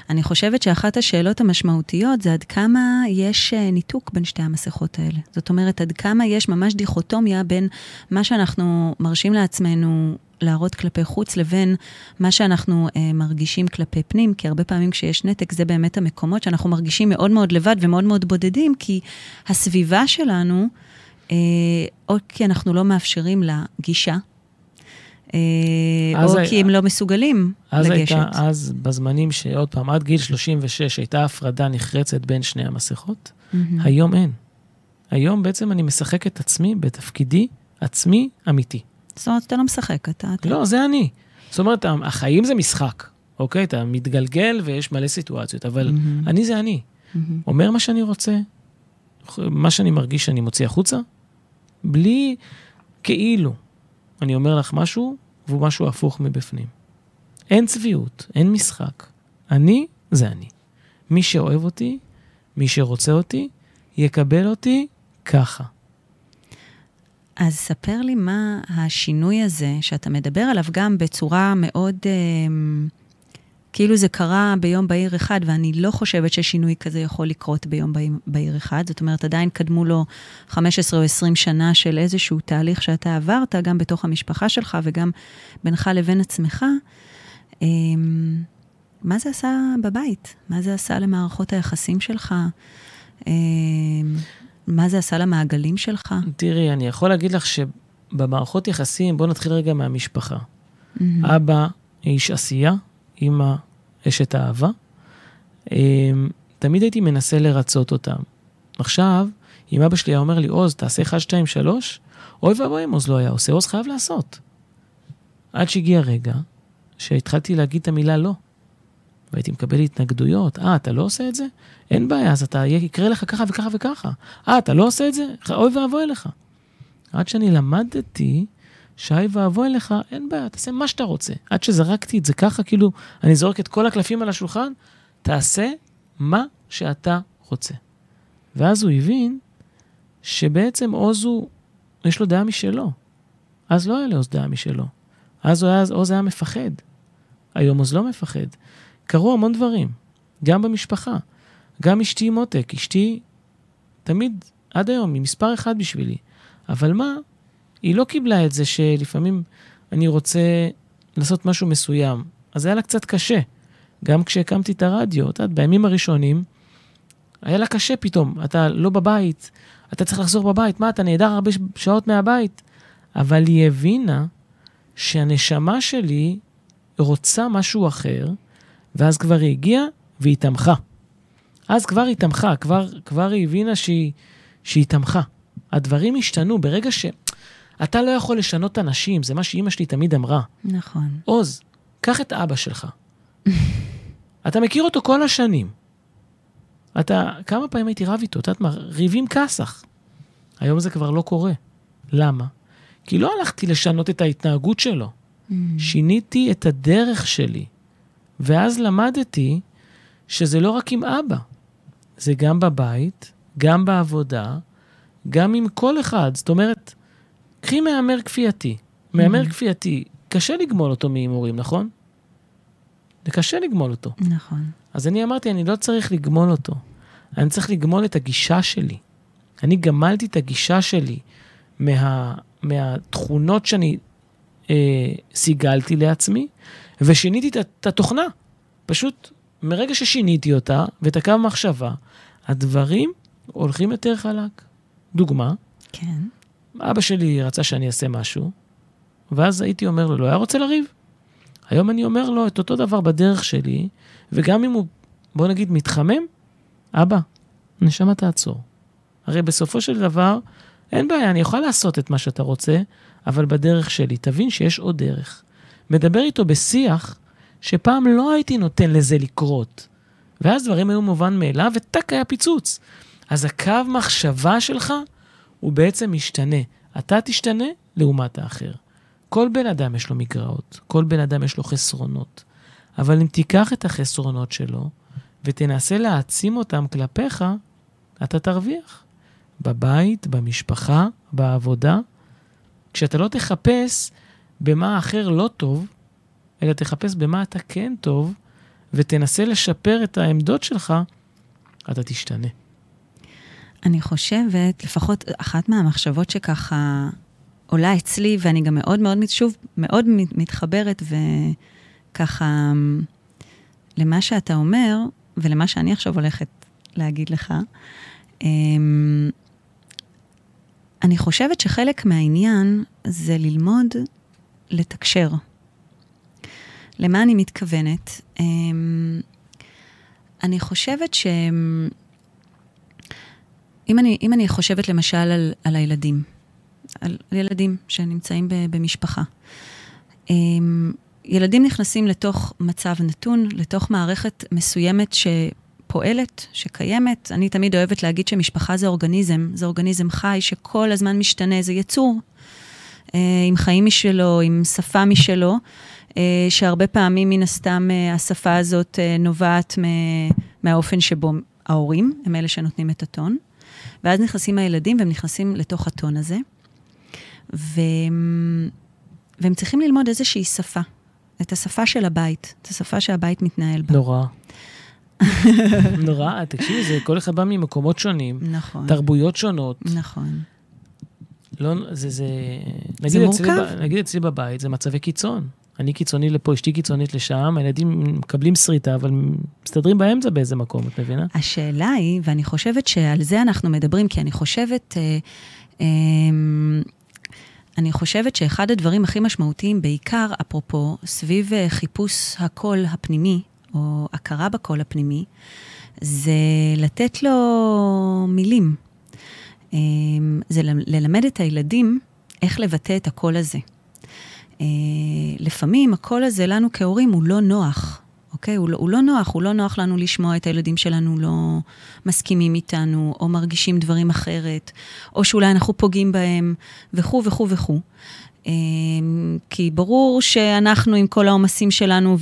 אני חושבת שאחת השאלות המשמעותיות זה עד כמה יש ניתוק בין שתי המסכות האלה. זאת אומרת, עד כמה יש ממש דיכוטומיה בין מה שאנחנו מרשים לעצמנו להראות כלפי חוץ, לבין מה שאנחנו מרגישים כלפי פנים, כי הרבה פעמים כשיש נתק, זה באמת המקומות שאנחנו מרגישים מאוד מאוד לבד ומאוד מאוד בודדים, כי הסביבה שלנו, או כי אנחנו לא מאפשרים לה גישה, או כי הם לא מסוגלים לגשת. אז בזמנים שעוד פעם, עד גיל 36 הייתה הפרדה נחרצת בין שני המסכות, היום אין. היום בעצם אני משחק את עצמי בתפקידי עצמי אמיתי. זאת אומרת, אתה לא משחק, אתה... לא, זה אני. זאת אומרת, החיים זה משחק, אוקיי? אתה מתגלגל ויש מלא סיטואציות, אבל אני זה אני. אומר מה שאני רוצה, מה שאני מרגיש שאני מוציא החוצה, בלי כאילו. אני אומר לך משהו, והוא משהו הפוך מבפנים. אין צביעות, אין משחק. אני, זה אני. מי שאוהב אותי, מי שרוצה אותי, יקבל אותי ככה. אז ספר לי מה השינוי הזה, שאתה מדבר עליו גם בצורה מאוד, כאילו זה קרה ביום בהיר אחד, ואני לא חושבת ששינוי כזה יכול לקרות ביום בהיר אחד. זאת אומרת, עדיין קדמו לו 15 או 20 שנה של איזשהו תהליך שאתה עברת, גם בתוך המשפחה שלך וגם בינך לבין עצמך. מה זה עשה בבית? מה זה עשה למערכות היחסים שלך? מה זה עשה למעגלים שלך? תראי, אני יכול להגיד לך שבמערכות יחסים, בוא נתחיל רגע מהמשפחה. אבא, איש עשייה, אמא, אשת אהבה, תמיד הייתי מנסה לרצות אותם. עכשיו, אם אבא שלי היה אומר לי, עוז, תעשה 1, 2, 3, אוי ואבוי אם עוז לא היה עושה, עוז חייב לעשות. עד שהגיע רגע שהתחלתי להגיד את המילה לא. והייתי מקבל התנגדויות. אתה לא עושה את זה? אין בעיה, אז אתה יקרה לך ככה וככה וככה. אתה לא עושה את זה? אוי ואבוי לך. עד שאני למדתי שאי ואבוי לך, אין בעיה, תעשה מה שאתה רוצה. עד שזרקתי את זה ככה, כאילו אני זורק את כל הקלפים על השולחן, תעשה מה שאתה רוצה. ואז הוא הבין שבעצם עוז הוא, יש לו דעה משלו. אז לא היה לעוז דעה משלו. אז עוז היה מפחד. היום עוז לא מפחד. קרו המון דברים, גם במשפחה. גם אשתי מותק, אשתי תמיד עד היום היא מספר אחד בשבילי. אבל מה? היא לא קיבלה את זה שלפעמים אני רוצה לעשות משהו מסוים. אז היה לה קצת קשה. גם כשהקמתי את הרדיו, בימים הראשונים, היה לה קשה פתאום. אתה לא בבית, אתה צריך לחזור בבית. מה, אתה נהדר הרבה שעות מהבית? אבל היא הבינה שהנשמה שלי רוצה משהו אחר, ואז כבר היא הגיעה והיא תמכה. אז כבר היא תמכה, כבר היא הבינה שהיא תמכה. הדברים השתנו ברגע ש... אתה לא יכול לשנות אנשים, זה מה שאימא שלי תמיד אמרה. נכון. עוז, קח את אבא שלך. אתה מכיר אותו כל השנים. כמה פעמים הייתי רב איתו, ריבים כסח. היום זה כבר לא קורה. למה? כי לא הלכתי לשנות את ההתנהגות שלו. שיניתי את הדרך שלי. ואז למדתי שזה לא רק עם אבא. זה גם בבית, גם בעבודה, גם עם כל אחד. זאת אומרת, קחי מאמר כפייתי. מאמר כפייתי, קשה לגמול אותו מאימורים, נכון? זה קשה לגמול אותו. נכון. אז אני אמרתי, אני לא צריך לגמול אותו. אני צריך לגמול את הגישה שלי. אני גמלתי את הגישה שלי מהתכונות שאני סיגלתי לעצמי, ושיניתי את התוכנה. פשוט מרגע ששיניתי אותה, ואת הקו מחשבה, הדברים הולכים יותר חלק. דוגמה. כן. אבא שלי רצה שאני אעשה משהו, ואז הייתי אומר לו, לא היה רוצה לריב. היום אני אומר לו את אותו דבר בדרך שלי, וגם אם הוא, בוא נגיד, מתחמם, אבא, נשמה תעצור. הרי בסופו של דבר, אין בעיה, אני יכול לעשות את מה שאתה רוצה, אבל בדרך שלי, תבין שיש עוד דרך. מדבר איתו בשיח, שפעם לא הייתי נותן לזה לקרות, ואז דברים היו מובן מאליו, וטק היה פיצוץ. אז הקו מחשבה שלך, הוא בעצם משתנה. אתה תשתנה לעומת האחר. כל בן אדם יש לו מגרעות, כל בן אדם יש לו חסרונות. אבל אם תיקח את החסרונות שלו, ותנסה להעצים אותם כלפיך, אתה תרוויח. בבית, במשפחה, בעבודה. כשאתה לא תחפש במה האחר לא טוב, אלא תחפש במה אתה כן טוב, ותנסה לשפר את העמדות שלך, אתה תשתנה. אני חושבת, לפחות אחת מהמחשבות שככה עולה אצלי, ואני גם מאוד מאוד מתחברת, וככה למה שאתה אומר, ולמה שאני עכשיו הולכת להגיד לך, אני חושבת שחלק מהעניין זה ללמוד לתקשר. למה אני מתכוונת? אני חושבת ש... אם אני חושבת למשל על הילדים, על ילדים שנמצאים במשפחה. ילדים נכנסים לתוך מצב נתון, לתוך מערכת מסוימת שפועלת, שקיימת. אני תמיד אוהבת להגיד שמשפחה זה אורגניזם, זה אורגניזם חי שכל הזמן משתנה, זה יצור. עם חיים משלו, עם שפה משלו, שהרבה פעמים מן הסתם השפה הזאת נובעת מהאופן שבו ההורים, הם אלה שנותנים את הטון. ואז נכנסים הילדים, והם נכנסים לתוך הטון הזה, והם צריכים ללמוד איזושהי שפה, את השפה של הבית, את השפה שהבית מתנהל בה. נורא. נורא, תקשיבי, זה כל אחד בא ממקומות שונים, נכון. תרבויות שונות. נכון. לא, זה נגיד אצלי בבית, זה מצבי קיצון. אני קיצוני לפה, אשתי קיצונית לשם, הילדים מקבלים שריטה, אבל מסתדרים באמצע באיזה מקום, את מבינה? השאלה היא, ואני חושבת שעל זה אנחנו מדברים, כי אני חושבת שאחד הדברים הכי משמעותיים, בעיקר, אפרופו, סביב חיפוש הקול הפנימי, או הכרה בקול הפנימי, זה לתת לו מילים. זה ללמד את הילדים איך לבטא את הקול הזה. לפעמים הקול הזה לנו כהורים הוא לא נוח, אוקיי? הוא לא נוח לנו לשמוע את הילדים שלנו לא מסכימים איתנו, או מרגישים דברים אחרת, או שאולי אנחנו פוגעים בהם, וכו וכו וכו. כי ברור שאנחנו עם כל העומסים שלנו,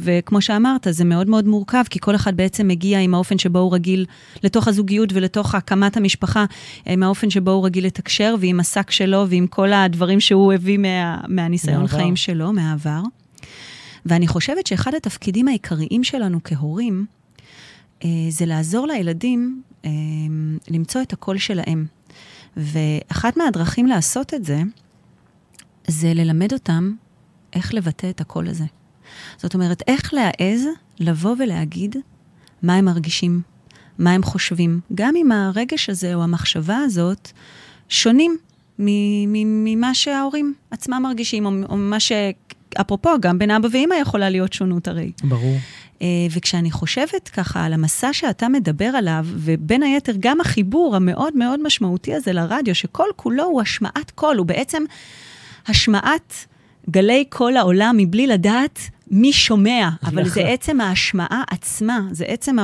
וכמו שאמרת, זה מאוד מאוד מורכב, כי כל אחד בעצם מגיע עם האופן שבו הוא רגיל לתוך הזוגיות ולתוך הקמת המשפחה, עם האופן שבו הוא רגיל לתקשר, ועם הסק שלו, ועם כל הדברים שהוא הביא מהניסיון חיים שלו, מהעבר. ואני חושבת שאחד התפקידים העיקריים שלנו כהורים, זה לעזור לילדים למצוא את הקול שלהם. ואחת מהדרכים לעשות את זה, זה ללמד אותם איך לבטא את הקול הזה. זאת אומרת, איך להעז, לבוא ולהגיד מה הם מרגישים, מה הם חושבים. גם אם הרגש הזה או המחשבה הזאת שונים ממה שההורים עצמם מרגישים, או ממה שאפרופו, גם בין אבא ואמא יכולה להיות שונות הרי. ברור. וכשאני חושבת ככה על המסע שאתה מדבר עליו, ובין היתר גם החיבור המאוד מאוד משמעותי הזה לרדיו, שכל כולו הוא השמעת קול, הוא בעצם השמעת גלי כל העולם מבלי לדעת מי שומע, אבל זה עצם ההשמעה עצמה, זה עצם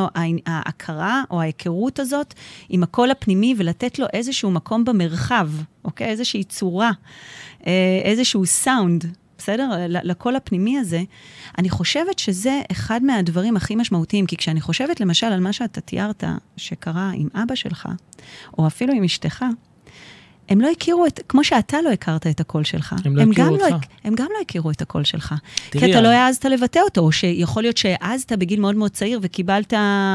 ההכרה או ההיכרות הזאת עם הקול הפנימי, ולתת לו איזשהו מקום במרחב, אוקיי? איזושהי צורה, איזשהו סאונד, בסדר? לקול הפנימי הזה. אני חושבת שזה אחד מהדברים הכי משמעותיים, כי כשאני חושבת למשל על מה שאתה תיארת שקרה עם אבא שלך, או אפילו עם אשתך, הם לא הכירו את, כמו שאתה לא הכרת את הקול שלך. הם גם לא הכירו את הקול שלך. כי אתה לא העזת לבטא אותו, או שיכול להיות שהעזת בגיל מאוד מאוד צעיר, וקיבלת,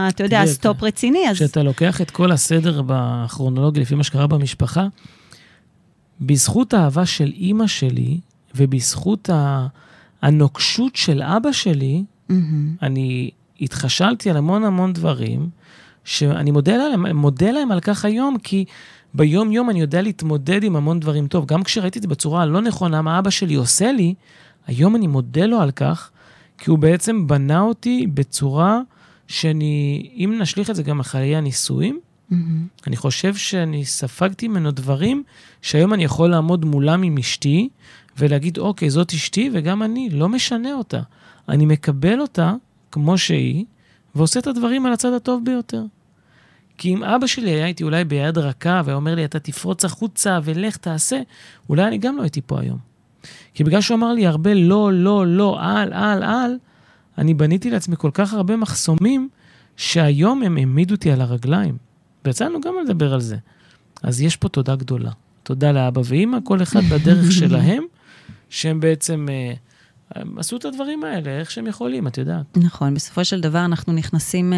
אתה יודע, סטופ רציני. כשאתה לוקח את כל הסדר בכרונולוגיה, לפי מה שקרה במשפחה, בזכות האהבה של אימא שלי, ובזכות הנוקשות של אבא שלי, אני התחשלתי על המון המון דברים, שאני מודה להם על כך היום, כי ביום יום אני יודע להתמודד עם המון דברים טוב. גם כשראיתי את זה בצורה הלא נכונה, מה אבא שלי עושה לי, היום אני מודה לו על כך, כי הוא בעצם בנה אותי בצורה שאני, אם נשליך את זה גם אחרי הניסויים, אני חושב שאני ספגתי ממנו דברים, שהיום אני יכול לעמוד מולם עם אשתי, ולהגיד, אוקיי, זאת אשתי, וגם אני לא משנה אותה. אני מקבל אותה כמו שהיא, ועושה את הדברים על הצד הטוב ביותר. כי אם אבא שלי היה איתי אולי ביד רכה, והוא אומר לי, אתה תפרוץ החוצה ולך תעשה, אולי אני גם לא הייתי פה היום. כי בגלל שהוא אמר לי הרבה לא, לא, לא, אל, אני בניתי לעצמי כל כך הרבה מחסומים, שהיום הם העמידו אותי על הרגליים. ויצאנו גם לדבר על זה. אז יש פה תודה גדולה. תודה לאבא ואמא, כל אחד בדרך שלהם, שהם בעצם עשו את הדברים האלה, איך שהם יכולים, את יודעת. נכון, בסופו של דבר אנחנו נכנסים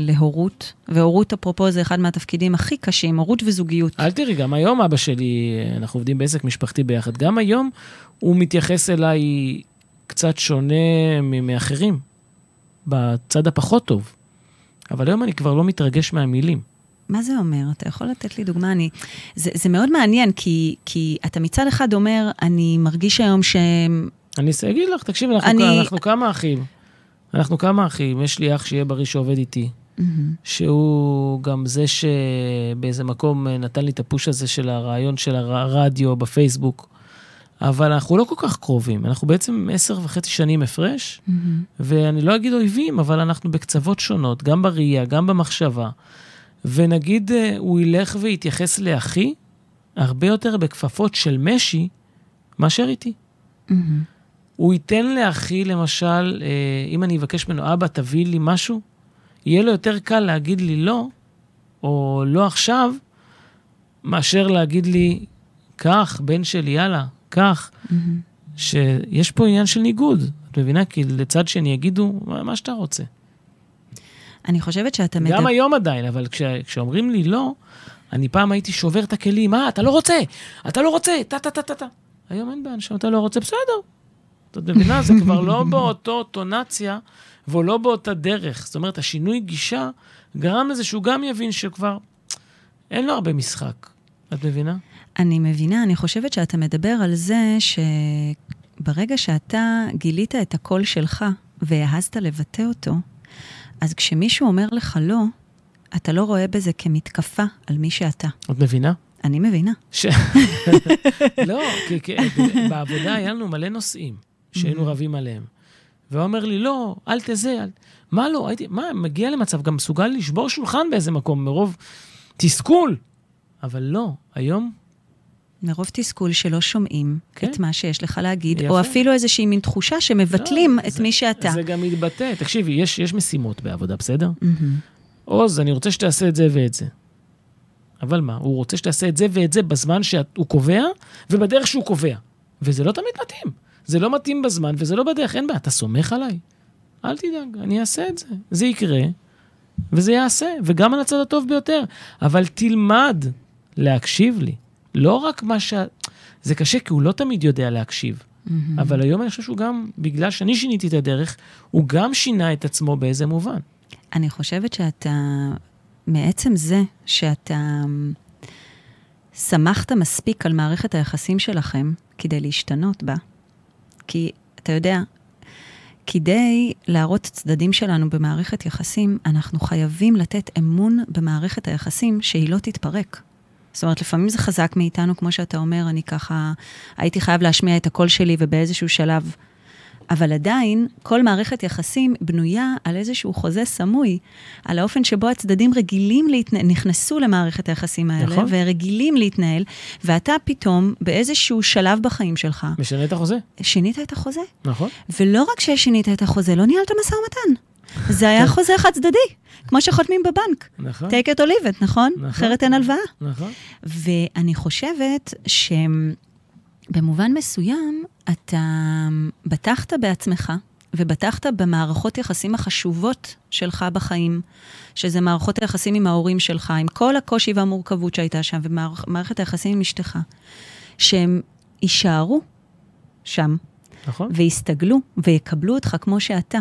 להורות, והורות אפרופו זה אחד מהתפקידים הכי קשים, הורות וזוגיות. אל תראי, גם היום אבא שלי, אנחנו עובדים בעסק משפחתי ביחד, גם היום הוא מתייחס אליי קצת שונה מאחרים, בצד הפחות טוב. אבל היום אני כבר לא מתרגש מהמילים. מה זה אומר? אתה יכול לתת לי דוגמה? זה מאוד מעניין, כי אתה מצד אחד אומר, אני מרגיש היום אני אגיד לך, תקשיב, אנחנו כמה אחים. אנחנו כמה אחים. יש לי אח שיהיה בריא שעובד איתי. שהוא גם זה שבאיזה מקום נתן לי את הפוש הזה של הרעיון של הרדיו בפייסבוק. אבל אנחנו לא כל כך קרובים. אנחנו בעצם 10.5 שנים הפרש, ואני לא אגיד אויבים, אבל אנחנו בקצוות שונות, גם בראייה, גם במחשבה. ונגיד, הוא ילך ויתייחס לאחי, הרבה יותר בכפפות של משי, מאשר איתי. הוא ייתן לאחי, למשל, אם אני אבקש ממנו, אבא, תביא לי משהו, יהיה לו יותר קל להגיד לי לא, או לא עכשיו, מאשר להגיד לי, כך, בן שלי, יאללה, כך. שיש פה עניין של ניגוד. את מבינה? כי לצד שני יגידו, מה שאתה רוצה. אני חושבת שאתה גם היום עדיין, אבל כשאומרים לי לא, אני פעם הייתי שובר את הכלים, אתה לא רוצה, תתתתתת. היום אין באנשם, אתה לא רוצה, בסדר. אתה מבינה, זה כבר לא באותו טונציה, ולא באותה דרך. זאת אומרת, השינוי גישה גרם לזה שהוא גם יבין שכבר אין לו הרבה משחק. את מבינה? אני מבינה, אני חושבת שאתה מדבר על זה שברגע שאתה גילית את הקול שלך והעזת לבטא אותו, אז כשמישהו אומר לך לא, אתה לא רואה בזה כמתקפה על מי שאתה. את מבינה? אני מבינה. לא, כי בעבודה היה לנו מלא נושאים שהיינו רבים עליהם. והוא אומר לי, לא, אל תזה, מה לא, מגיע למצב, גם מסוגל לשבור שולחן באיזה מקום, מרוב תסכול. אבל לא, היום... מרוב תסכול שלא שומעים את מה שיש לך להגיד, או אפילו איזושהי מין תחושה שמבטלים את מי שאתה. זה גם מתבטא. תקשיבי, יש משימות בעבודה, בסדר? עוז, אני רוצה שתעשה את זה ואת זה. אבל מה? הוא רוצה שתעשה את זה ואת זה בזמן שהוא קובע, ובדרך שהוא קובע. וזה לא תמיד מתאים. זה לא מתאים בזמן, וזה לא בדרך. אין בה, אתה סומך עליי. אל תדאג, אני אעשה את זה. זה יקרה, וזה יעשה, וגם על הצד הטוב ביותר. אבל תלמד להקשיב לי. לא רק מה ש... זה קשה, כי הוא לא תמיד יודע להקשיב. אבל היום אני חושב שהוא גם, בגלל שאני שיניתי את הדרך, הוא גם שינה את עצמו באיזה מובן. אני חושבת שאתה... מעצם זה שאתה שמחת מספיק על מערכת היחסים שלכם כדי להשתנות בה. כי אתה יודע, כדי להראות צדדים שלנו במערכת יחסים, אנחנו חייבים לתת אמון במערכת היחסים שהיא לא תתפרק. זאת אומרת, לפעמים זה חזק מאיתנו, כמו שאתה אומר, אני ככה, הייתי חייב להשמיע את הקול שלי ובאיזשהו שלב... אבל עדיין, כל מערכת יחסים בנויה על איזשהו חוזה סמוי, על האופן שבו הצדדים רגילים נכנסו למערכת היחסים האלה, נכון. ורגילים להתנהל, ואתה פתאום באיזשהו שלב בחיים שלך... משנה את החוזה. שינית את החוזה. נכון. ולא רק ששינית את החוזה, לא ניהלת משא ומתן. זה היה חוזה חד צדדי, כמו שחותמים בבנק. נכון. Take it or leave it, נכון? נכון. אחרת אין הלוואה. נכון. ואני חושבת ש... במובן מסוים, אתה בטחת בעצמך, ובטחת במערכות יחסים החשובות שלך בחיים, שזה מערכות היחסים עם ההורים שלך, עם כל הקושי והמורכבות שהייתה שם, ומערכת היחסים עם אשתך, שהם יישארו שם, נכון. ויסתגלו, ויקבלו אותך כמו שאתה.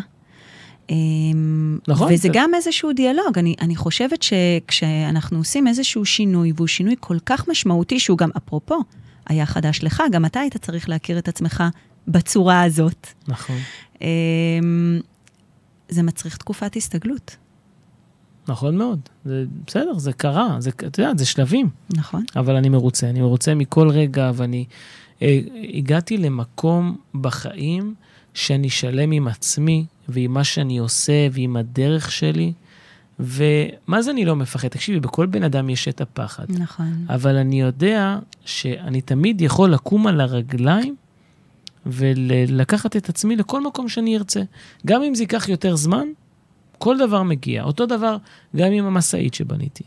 נכון, וזה גם איזשהו דיאלוג. אני חושבת שכשאנחנו עושים איזשהו שינוי, והוא שינוי כל כך משמעותי, שהוא גם אפרופו, היה חדש לך, גם אתה היית צריך להכיר את עצמך בצורה הזאת. נכון. זה מצריך תקופת הסתגלות. נכון מאוד. זה, בסדר, זה קרה, זה, אתה יודע, זה שלבים. נכון. אבל אני מרוצה מכל רגע, ואני הגעתי למקום בחיים שאני שלם עם עצמי, ועם מה שאני עושה, ועם הדרך שלי, ומה זה אני לא מפחד? תקשיבי, בכל בן אדם יש את הפחד. נכון. אבל אני יודע שאני תמיד יכול לקום על הרגליים ולקחת את עצמי לכל מקום שאני ארצה. גם אם זה ייקח יותר זמן, כל דבר מגיע. אותו דבר גם עם המסעית שבניתי,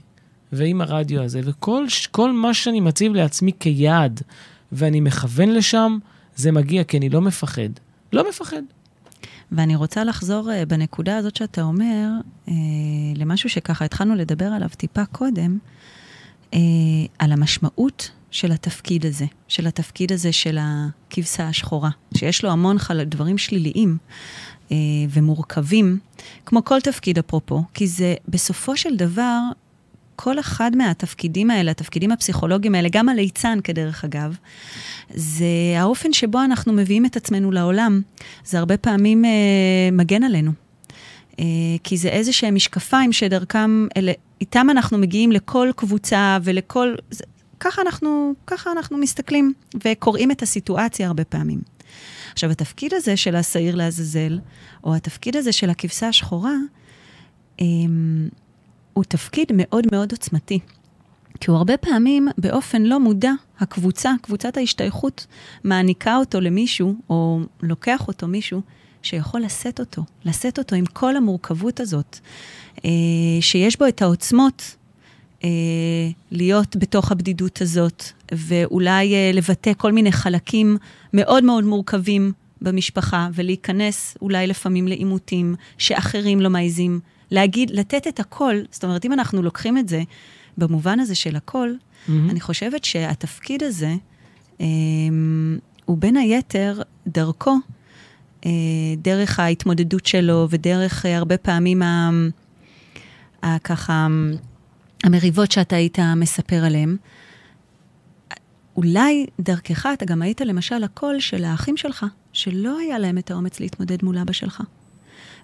ועם הרדיו הזה, וכל מה שאני מציב לעצמי כיעד, ואני מכוון לשם, זה מגיע, כי אני לא מפחד. לא מפחד. ואני רוצה לחזור בנקודה הזאת שאתה אומר, למשהו שככה התחלנו לדבר עליו טיפה קודם, על המשמעות של התפקיד הזה, של הכבשה השחורה, שיש לו המון דברים שליליים ומורכבים, כמו כל תפקיד אפרופו, כי זה בסופו של דבר, כל אחד מהתפקידים האלה, התפקידים הפסיכולוגיים האלה, גם הליצן כדרך אגב, זה האופן שבו אנחנו מביאים את עצמנו לעולם, זה הרבה פעמים מגן עלינו. כי זה איזה שהם משקפיים שדרכם, איתם אנחנו מגיעים לכל קבוצה ולכל... ככה אנחנו מסתכלים וקוראים את הסיטואציה הרבה פעמים. עכשיו, התפקיד הזה של השעיר לעזאזל, או התפקיד הזה של הכבשה השחורה, הוא תפקיד מאוד מאוד עוצמתי. כי הוא הרבה פעמים, באופן לא מודע, קבוצת ההשתייכות, מעניקה אותו למישהו, או לוקח אותו מישהו, שיכול לשאת אותו עם כל המורכבות הזאת, שיש בו את העוצמות, להיות בתוך הבדידות הזאת, ואולי לבטא כל מיני חלקים מאוד מאוד מורכבים במשפחה, ולהיכנס אולי לפעמים לאימותים, שאחרים לא מעיזים, להגיד, לתת את הכל, זאת אומרת, אם אנחנו לוקחים את זה, במובן הזה של הכל, אני חושבת שהתפקיד הזה, הוא בין היתר דרכו, דרך ההתמודדות שלו, ודרך הרבה פעמים, ככה, המריבות שאתה היית מספר עליהן, אולי דרכך, אתה גם היית למשל הקול של האחים שלך, שלא היה להם את האומץ להתמודד מול אבא שלך.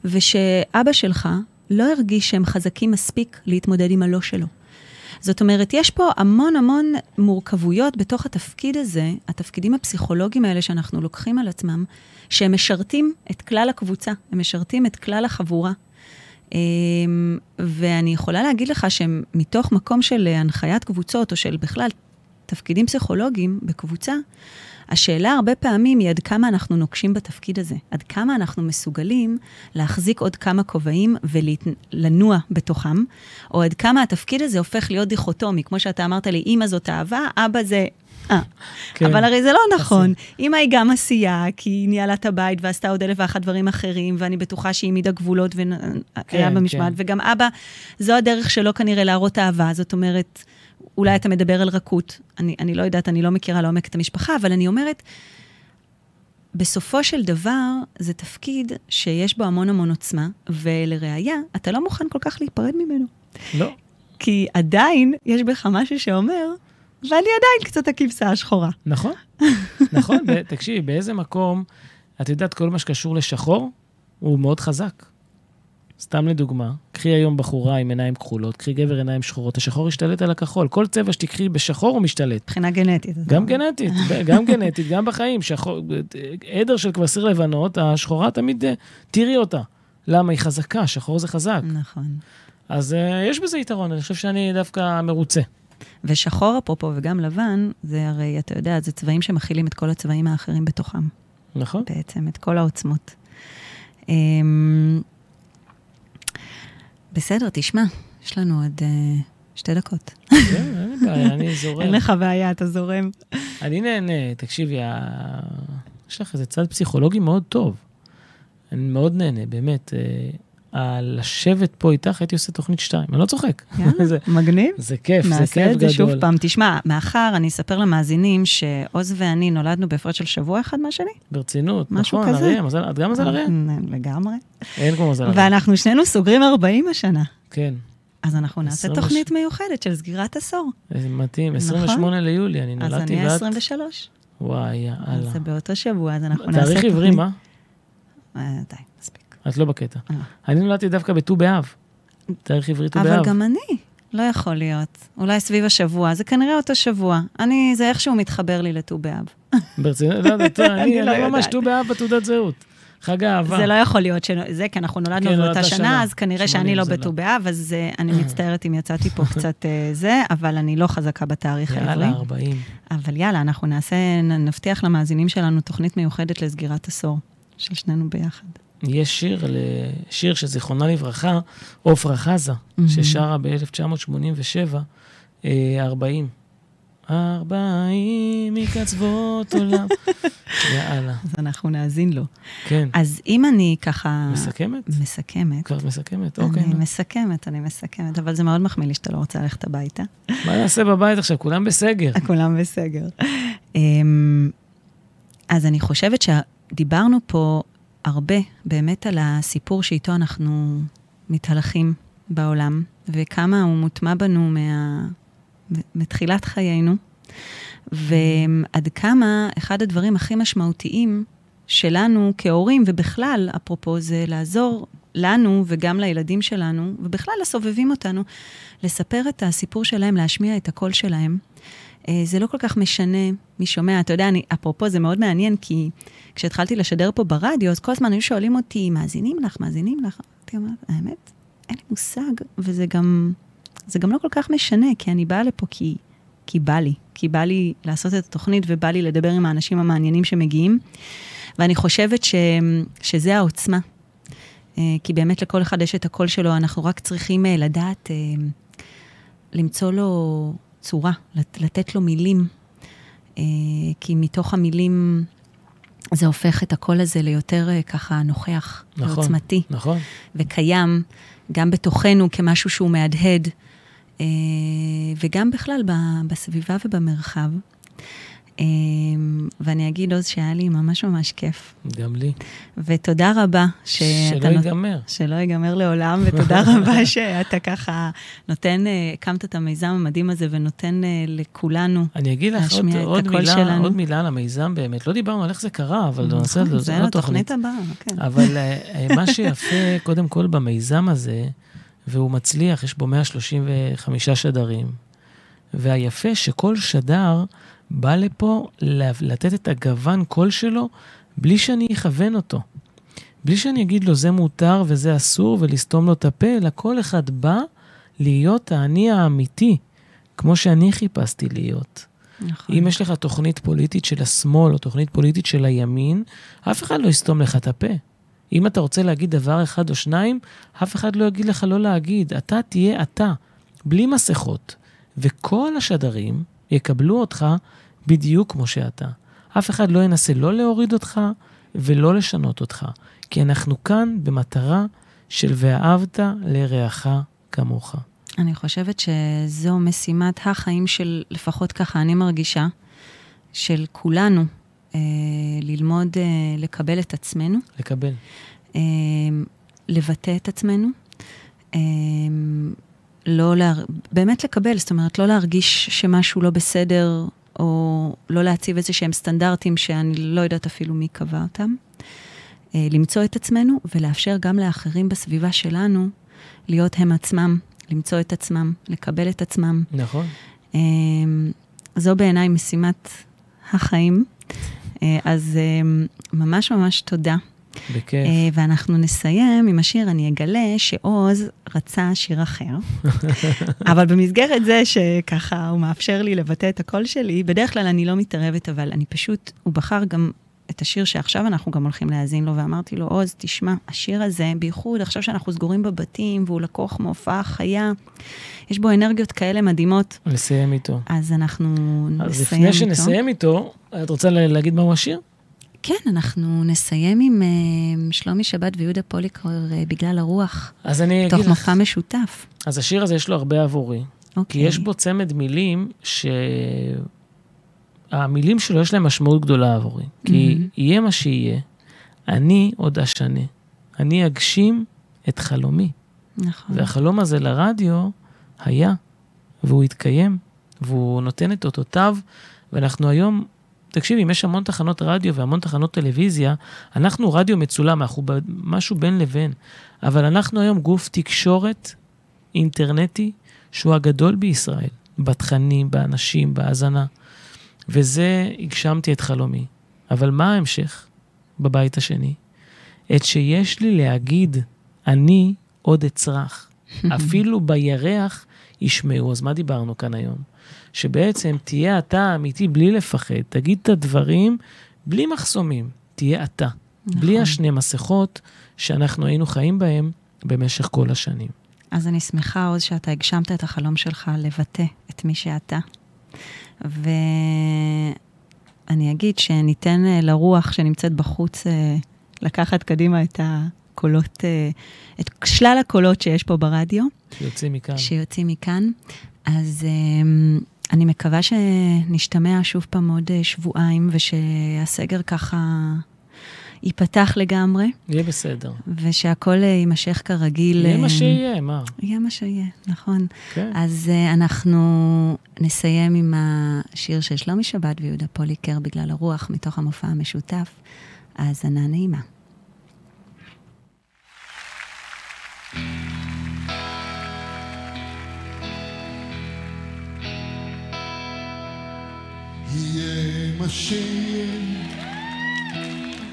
ושאבא שלך, לא הרגיש שהם חזקים מספיק להתמודד עם הלא שלו. זאת אומרת, יש פה המון המון מורכבויות בתוך התפקיד הזה, התפקידים הפסיכולוגיים האלה שאנחנו לוקחים על עצמם, שהם משרתים את כלל הקבוצה, הם משרתים את כלל החבורה. ואני יכולה להגיד לך שמתוך מקום של הנחיית קבוצות, או של בכלל תפקידים פסיכולוגיים בקבוצה, השאלה הרבה פעמים היא עד כמה אנחנו נוקשים בתפקיד הזה, עד כמה אנחנו מסוגלים להחזיק עוד כמה כובעים ולנוע בתוכם, או עד כמה התפקיד הזה הופך להיות דיכוטומי, כמו שאתה אמרת לי, אמא זאת אהבה, אבא זה... כן. אבל הרי זה לא נכון. אמא היא גם עשייה, כי היא ניהלה את הבית ועשתה עוד 1,001 דברים אחרים, ואני בטוחה שהיא מידה גבולות והיה במשמעת, וגם אבא, זו הדרך שלו כנראה להראות אהבה, זאת אומרת... אולי אתה מדבר על רכות, אני לא יודעת, אני לא מכירה לעומק את המשפחה, אבל אני אומרת, בסופו של דבר, זה תפקיד שיש בו המון המון עוצמה, ולראיה, אתה לא מוכן כל כך להיפרד ממנו. לא. כי עדיין יש בך משהו שאומר, ואני עדיין קצת הכבשה השחורה. נכון, נכון, תקשיב, באיזה מקום, את יודעת, כל מה שקשור לשחור, הוא מאוד חזק. סתם לדוגמה, קחי היום בחורה עם עיניים כחולות, קחי גבר עיניים שחורות, השחור ישתלט על הכחול, כל צבע שתקחי בשחור הוא משתלט. מבחינה גנטית. גם גנטית, גם גנטית, גם בחיים, עדר של כבשיר לבנות, השחורה תמיד תראי אותה. למה? היא חזקה, שחור זה חזק. נכון. אז יש בזה יתרון, אני חושב שאני דווקא מרוצה. ושחור, אפרופו, וגם לבן, זה הרי, אתה יודע, זה צבעים שמכילים את כל הצבעים האחרים בתוכם. נכון. בעצם, את כל העוצמות. בסדר, תשמע, יש לנו עוד 2 דקות. אין בעיה, אני זורם. אין לך בעיה, אתה זורם. אני נהנה, תקשיבי, יש לך איזה צד פסיכולוגי מאוד טוב. אני מאוד נהנה, באמת. לשבת פה איתך, הייתי עושה תוכנית 2, אני לא צוחק. מגניב. זה כיף, זה כיף גדול. נעשה את זה שוב פעם. תשמע, מאחר אני אספר למאזינים שעוז ואני נולדנו בהפרש של שבוע אחד מהשני. ברצינות, נכון, אריה, את גם מזל אריה? לגמרי. אין כמו מזל אריה. ואנחנו שנינו סוגרים 40 השנה. כן. אז אנחנו נעשה תוכנית מיוחדת של סגירת עשור. זה מתאים, 28 ליולי, אני נולדתי אז אני 23. וואי, יאללה. זה באותו שבוע, אז אנחנו נעשה תוכנית. תאריך עברי, מה? די, מספיק. את לא בקטע. אני נולדתי דווקא בט"ו באב. תאריך עברי ט"ו באב. אבל גם אני. לא יכול להיות. אולי סביב השבוע. זה כנראה אותו שבוע. זה איכשהו מתחבר לי לט"ו באב. ברצינות? אני לא ממש ט"ו באב בתעודת זהות. חג האהבה. זה לא יכול להיות. זה כי אנחנו נולדנו באותה שנה, אז כנראה שאני לא בט"ו באב, אז אני מצטערת אם יצאתי פה קצת זה, אבל אני לא חזקה בתאריך העברי. יאללה, 40. אבל יאללה, אנחנו נבטיח למאזינים שלנו תוכנית מיוחדת לסגירת עשור של שנינו ביחד. יש שיר שזיכרונה לברכה, עופרה חזה, ששרה ב-1987, 40. 40 מקצוות עולם. יאללה. אז אנחנו נאזין לו. כן. אז אם אני ככה... מסכמת. כבר מסכמת, אוקיי. אני מסכמת, אבל זה מאוד מחמיא לי שאתה לא רוצה ללכת הביתה. מה נעשה בבית עכשיו? כולם בסגר. כולם בסגר. אז אני חושבת שדיברנו פה... הרבה, באמת על הסיפור שאיתו אנחנו מתהלכים בעולם, וכמה הוא מוטמע בנו מתחילת חיינו, ועד כמה אחד הדברים הכי משמעותיים שלנו כהורים, ובכלל, אפרופו, זה לעזור לנו וגם לילדים שלנו, ובכלל לסובבים אותנו, לספר את הסיפור שלהם, להשמיע את הקול שלהם. זה לא כל כך משנה מי שומע, אתה יודע, אפרופו זה מאוד מעניין, כי כשהתחלתי לשדר פה ברדיו, אז כל הזמן היו שואלים אותי, מאזינים לך, אתה אומר, האמת, אין לי מושג, וזה גם לא כל כך משנה, כי אני באה לפה כי בא לי לעשות את התוכנית, ובא לי לדבר עם האנשים המעניינים שמגיעים, ואני חושבת שזה העוצמה, כי באמת לכל אחד יש את הקול שלו, אנחנו רק צריכים לדעת, למצוא לו... צורה, לתת לו מילים, כי מתוך המילים זה הופך את הקול הזה ליותר ככה נוכח, נכון, ועוצמתי, נכון. וקיים גם בתוכנו כמשהו שהוא מהדהד, וגם בכלל בסביבה ובמרחב. ואני אגיד עוז שהיה לי ממש כיף. גם לי. ותודה רבה. שלא ייגמר. שלא ייגמר לעולם, ותודה רבה שאתה ככה נותן, הקמת את המיזם המדהים הזה, ונותן לכולנו להשמיע את הקול שלנו. אני אגיד לך עוד מילה על המיזם באמת, לא דיברנו על איך זה קרה, אבל נעשה את זה לא תוכנית הבאה. אבל מה שיפה קודם כל במיזם הזה, והוא מצליח, יש בו 135 שדרים, והיפה שכל שדר בא לפה לתת את הגוון קול שלו, בלי שאני אכוון אותו. בלי שאני אגיד לו זה מותר וזה אסור ולסתום לו את הפה, אלא כל אחד בא להיות האני האמיתי, כמו שאני חיפשתי להיות. נכון. אם יש לך תוכנית פוליטית של השמאל או תוכנית פוליטית של הימין, אף אחד לא יסתום לך את הפה. אם אתה רוצה להגיד דבר אחד או שניים, אף אחד לא יגיד לך לא להגיד. אתה תהיה אתה, בלי מסכות. וכל השדרים יקבלו אותך בדיוק כמו שאתה. אף אחד לא ינסה לא להוריד אותך ולא לשנות אותך. כי אנחנו כאן במטרה של ואהבת לרעך כמוך. אני חושבת שזו משימת החיים של, לפחות ככה אני מרגישה, של כולנו, ללמוד, לקבל את עצמנו. לקבל. לבטא את עצמנו. באמת לקבל, זאת אומרת, לא להרגיש שמשהו לא בסדר, או לא להציב איזה שהם סטנדרטים שאני לא יודעת אפילו מי קבע אותם. למצוא את עצמנו, ולאפשר גם לאחרים בסביבה שלנו, להיות הם עצמם, למצוא את עצמם, לקבל את עצמם. נכון. זו בעיניי משימת החיים. אז ממש ממש תודה. בכיף. ואנחנו נסיים עם השיר, אני אגלה שעוז רצה שיר אחר. אבל במסגרת זה שככה הוא מאפשר לי לבטא את הקול שלי, בדרך כלל אני לא מתערבת, אבל אני פשוט, הוא בחר גם את השיר שעכשיו אנחנו גם הולכים להאזין לו, ואמרתי לו, עוז, תשמע, השיר הזה, בייחוד, עכשיו שאנחנו סגורים בבתים, והוא לקוח מהופעה חיה, יש בו אנרגיות כאלה מדהימות. נסיים איתו. אז אנחנו נסיים איתו. אז לפני שנסיים איתו, את רוצה להגיד מהו השיר? כן, אנחנו נסיים עם שלומי שבת ויהודה פוליקור בגלל הרוח. אז אני אגיד לך. תוך מופע משותף. אז השיר הזה יש לו הרבה עבורי. כי יש בו צמד מילים המילים שלו יש להם משמעות גדולה עבורי, כי יהיה מה שיהיה, אני עוד אשנה, אני אגשים את חלומי. נכון. והחלום הזה לרדיו היה, והוא התקיים, והוא נותן את אותותיו, ואנחנו היום, תקשיבי, אם יש המון תחנות רדיו והמון תחנות טלוויזיה, אנחנו רדיו מצולם, אנחנו משהו בין לבין, אבל אנחנו היום גוף תקשורת אינטרנטי, שהוא הגדול בישראל, בתכנים, באנשים, בהאזנה, וזה הגשמתי את חלומי. אבל מה ההמשך בבית השני? את שיש לי להגיד, אני עוד אצרח. אפילו בירח ישמעו. אז מה דיברנו כאן היום? שבעצם תהיה אתה אמיתי בלי לפחד. תגיד את הדברים בלי מחסומים. תהיה אתה. נכון. בלי השני מסכות שאנחנו היינו חיים בהם במשך כל השנים. אז אני שמחה עוד שאתה הגשמת את החלום שלך לבטא את מי שאתה. ואני אגיד שניתן לרוח שנמצאת בחוץ לקחת קדימה את הקולות, את שלל הקולות שיש פה ברדיו. שיוצאים מכאן. שיוצאים מכאן. אז אני מקווה שנשתמע שוב פעם עוד שבועיים, ושהסגר ככה ייפתח לגמרי. יהיה בסדר. ושהכל יימשך כרגיל. יהיה מה שיהיה, מה? יהיה מה שיהיה, נכון. כן. אז אנחנו נסיים עם השיר של שלומי שבת ויהודה פוליקר בגלל הרוח, מתוך המופע המשותף. האזנה נעימה. יהיה מה שיהיה,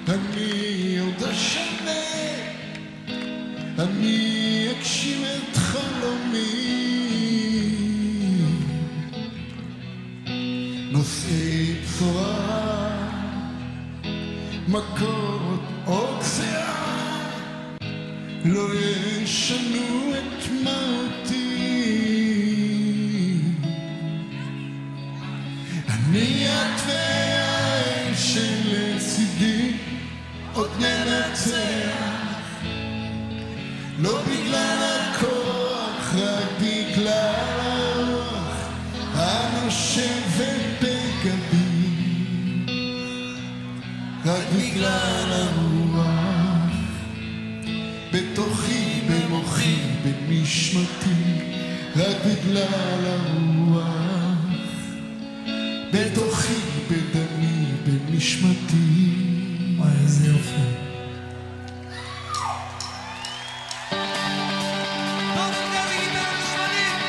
אני עוד אשנה, אני אגשים את חלומי, נושאי צורה, מכות או קצרה, לא ישנו את מהותי, אני את והאל שלצידי עוד ננצח, לא בגלל הכוח, רק בגלל הרוח הנושבת בגבי, רק בגלל הרוח בתוכי, במוחי, במשמתי, רק בגלל הרוח בתוכי, בדמי, במשמתי. איזה יופי. טוב, תודה לי, גיטרה משמאלית.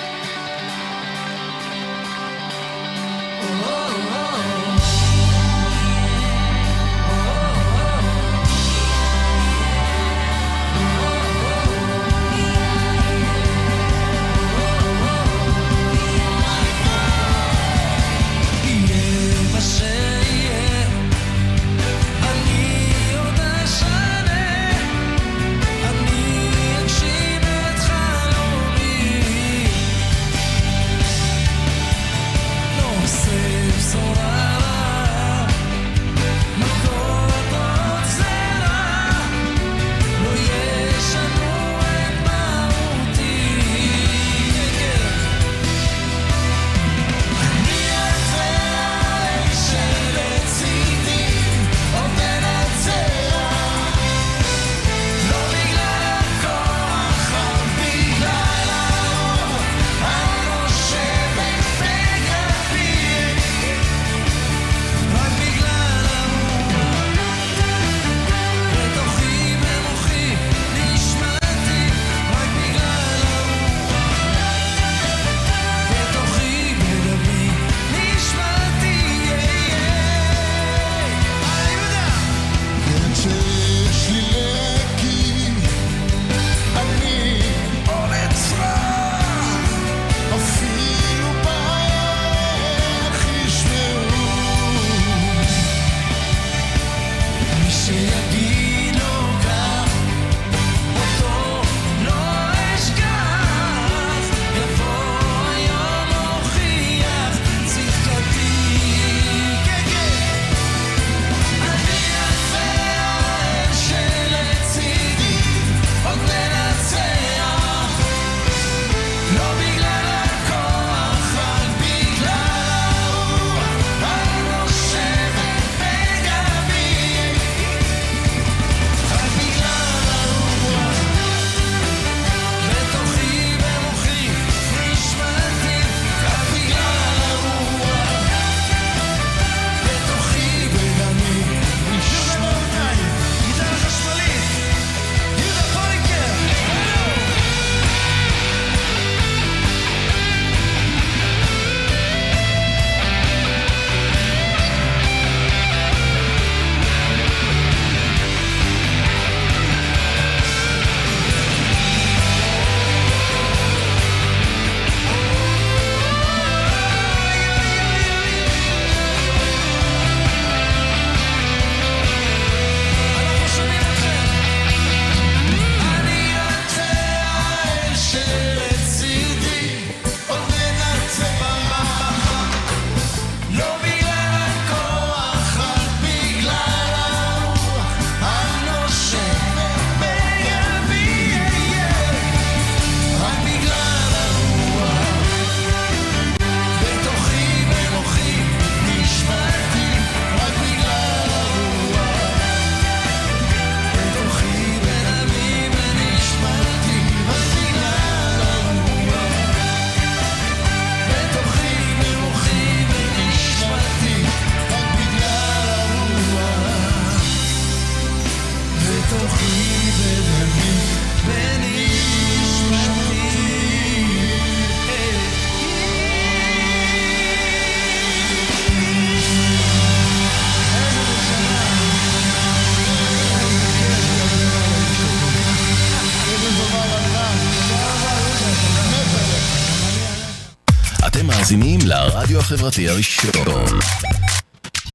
מאזינים לרדיו החברתי הראשון.